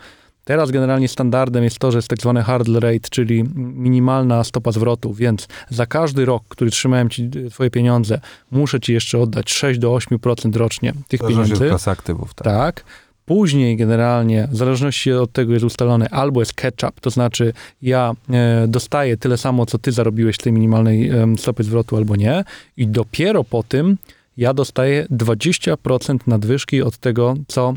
Teraz generalnie standardem jest to, że jest tak zwany hurdle rate, czyli minimalna stopa zwrotu, więc za każdy rok, który trzymałem ci twoje pieniądze, muszę ci jeszcze oddać sześć do ośmiu procent rocznie tych Zależy pieniędzy. Zależy od aktywów, tak. tak. Później generalnie, w zależności od tego jest ustalony, albo jest catch-up, to znaczy ja e, dostaję tyle samo, co ty zarobiłeś tej minimalnej e, stopy zwrotu, albo nie. I dopiero po tym ja dostaję dwadzieścia procent nadwyżki od tego, co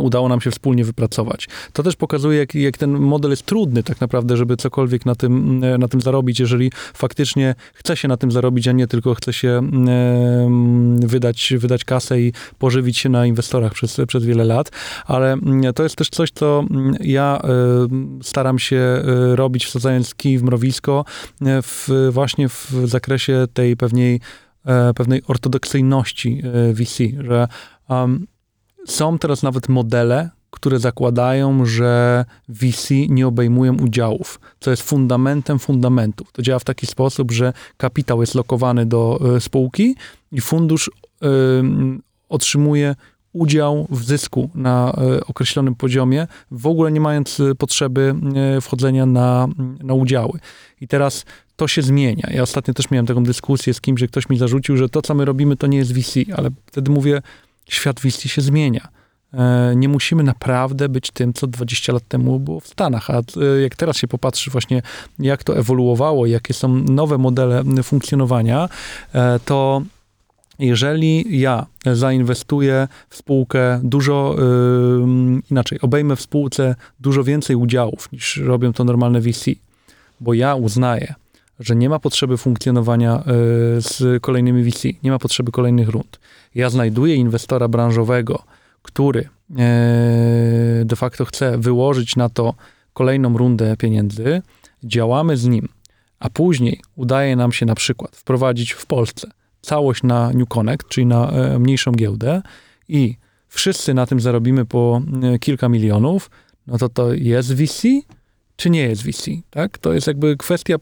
udało nam się wspólnie wypracować. To też pokazuje, jak, jak ten model jest trudny tak naprawdę, żeby cokolwiek na tym, na tym zarobić, jeżeli faktycznie chce się na tym zarobić, a nie tylko chce się wydać, wydać kasę i pożywić się na inwestorach przez, przez wiele lat. Ale to jest też coś, co ja staram się robić, wsadzając kij w mrowisko, w, właśnie w zakresie tej pewnej, pewnej ortodoksyjności V C, że um, są teraz nawet modele, które zakładają, że V C nie obejmują udziałów, co jest fundamentem fundamentów. To działa w taki sposób, że kapitał jest lokowany do spółki i fundusz y, otrzymuje udział w zysku na określonym poziomie, w ogóle nie mając potrzeby wchodzenia na, na udziały. I teraz to się zmienia. Ja ostatnio też miałem taką dyskusję z kimś, że ktoś mi zarzucił, że to, co my robimy, to nie jest V C, ale wtedy mówię, świat V C się zmienia. Nie musimy naprawdę być tym, co dwadzieścia lat temu było w Stanach. A jak teraz się popatrzy właśnie, jak to ewoluowało, jakie są nowe modele funkcjonowania, to jeżeli ja zainwestuję w spółkę dużo, yy, inaczej, obejmę w spółce dużo więcej udziałów, niż robią to normalne V C, bo ja uznaję, że nie ma potrzeby funkcjonowania yy, z kolejnymi V C, nie ma potrzeby kolejnych rund. Ja znajduję inwestora branżowego, który yy, de facto chce wyłożyć na to kolejną rundę pieniędzy, działamy z nim, a później udaje nam się na przykład wprowadzić w Polsce całość na NewConnect, czyli na mniejszą giełdę i wszyscy na tym zarobimy po kilka milionów, no to to jest V C, czy nie jest V C, tak? To jest jakby kwestia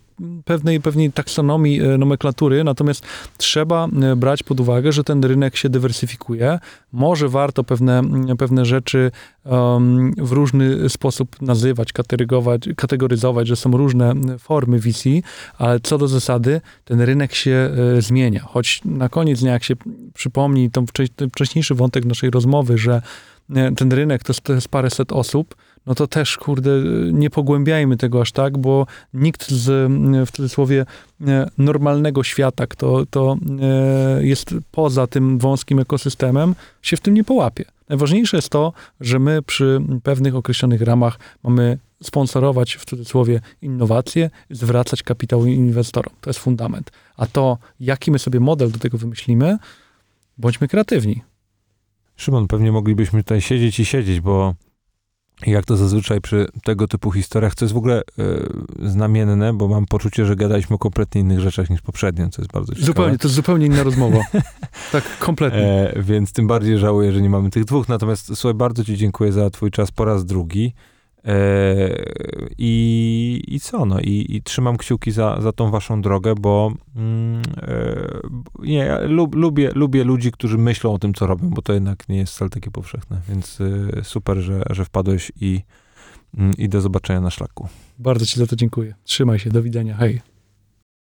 pewnej, pewnej taksonomii, nomenklatury, natomiast trzeba brać pod uwagę, że ten rynek się dywersyfikuje, może warto pewne, pewne rzeczy um, w różny sposób nazywać, kategoryzować, kategoryzować, że są różne formy V C, ale co do zasady ten rynek się y, zmienia, choć na koniec dnia, jak się przypomni ten wcześniejszy wątek naszej rozmowy, że ten rynek to, to jest parę set osób, no to też, kurde, nie pogłębiajmy tego aż tak, bo nikt z, w cudzysłowie, normalnego świata, kto to jest poza tym wąskim ekosystemem, się w tym nie połapie. Najważniejsze jest to, że my przy pewnych określonych ramach mamy sponsorować, w cudzysłowie, innowacje, zwracać kapitał inwestorom. To jest fundament. A to, jaki my sobie model do tego wymyślimy, bądźmy kreatywni. Szymon, pewnie moglibyśmy tutaj siedzieć i siedzieć, bo jak to zazwyczaj przy tego typu historiach, co jest w ogóle y, znamienne, bo mam poczucie, że gadaliśmy o kompletnie innych rzeczach niż poprzednio, co jest bardzo ciekawe. Zupełnie, to jest zupełnie inna rozmowa. Tak, kompletnie. E, więc tym bardziej żałuję, że nie mamy tych dwóch. Natomiast słuchaj, bardzo ci dziękuję za twój czas po raz drugi. E, i, I co? No i, i trzymam kciuki za, za tą waszą drogę, bo mm, e, nie, ja lub, lubię, lubię ludzi, którzy myślą o tym, co robią, bo to jednak nie jest wcale takie powszechne. Więc y, super, że, że wpadłeś i, y, i do zobaczenia na szlaku. Bardzo ci za to dziękuję. Trzymaj się, do widzenia, hej.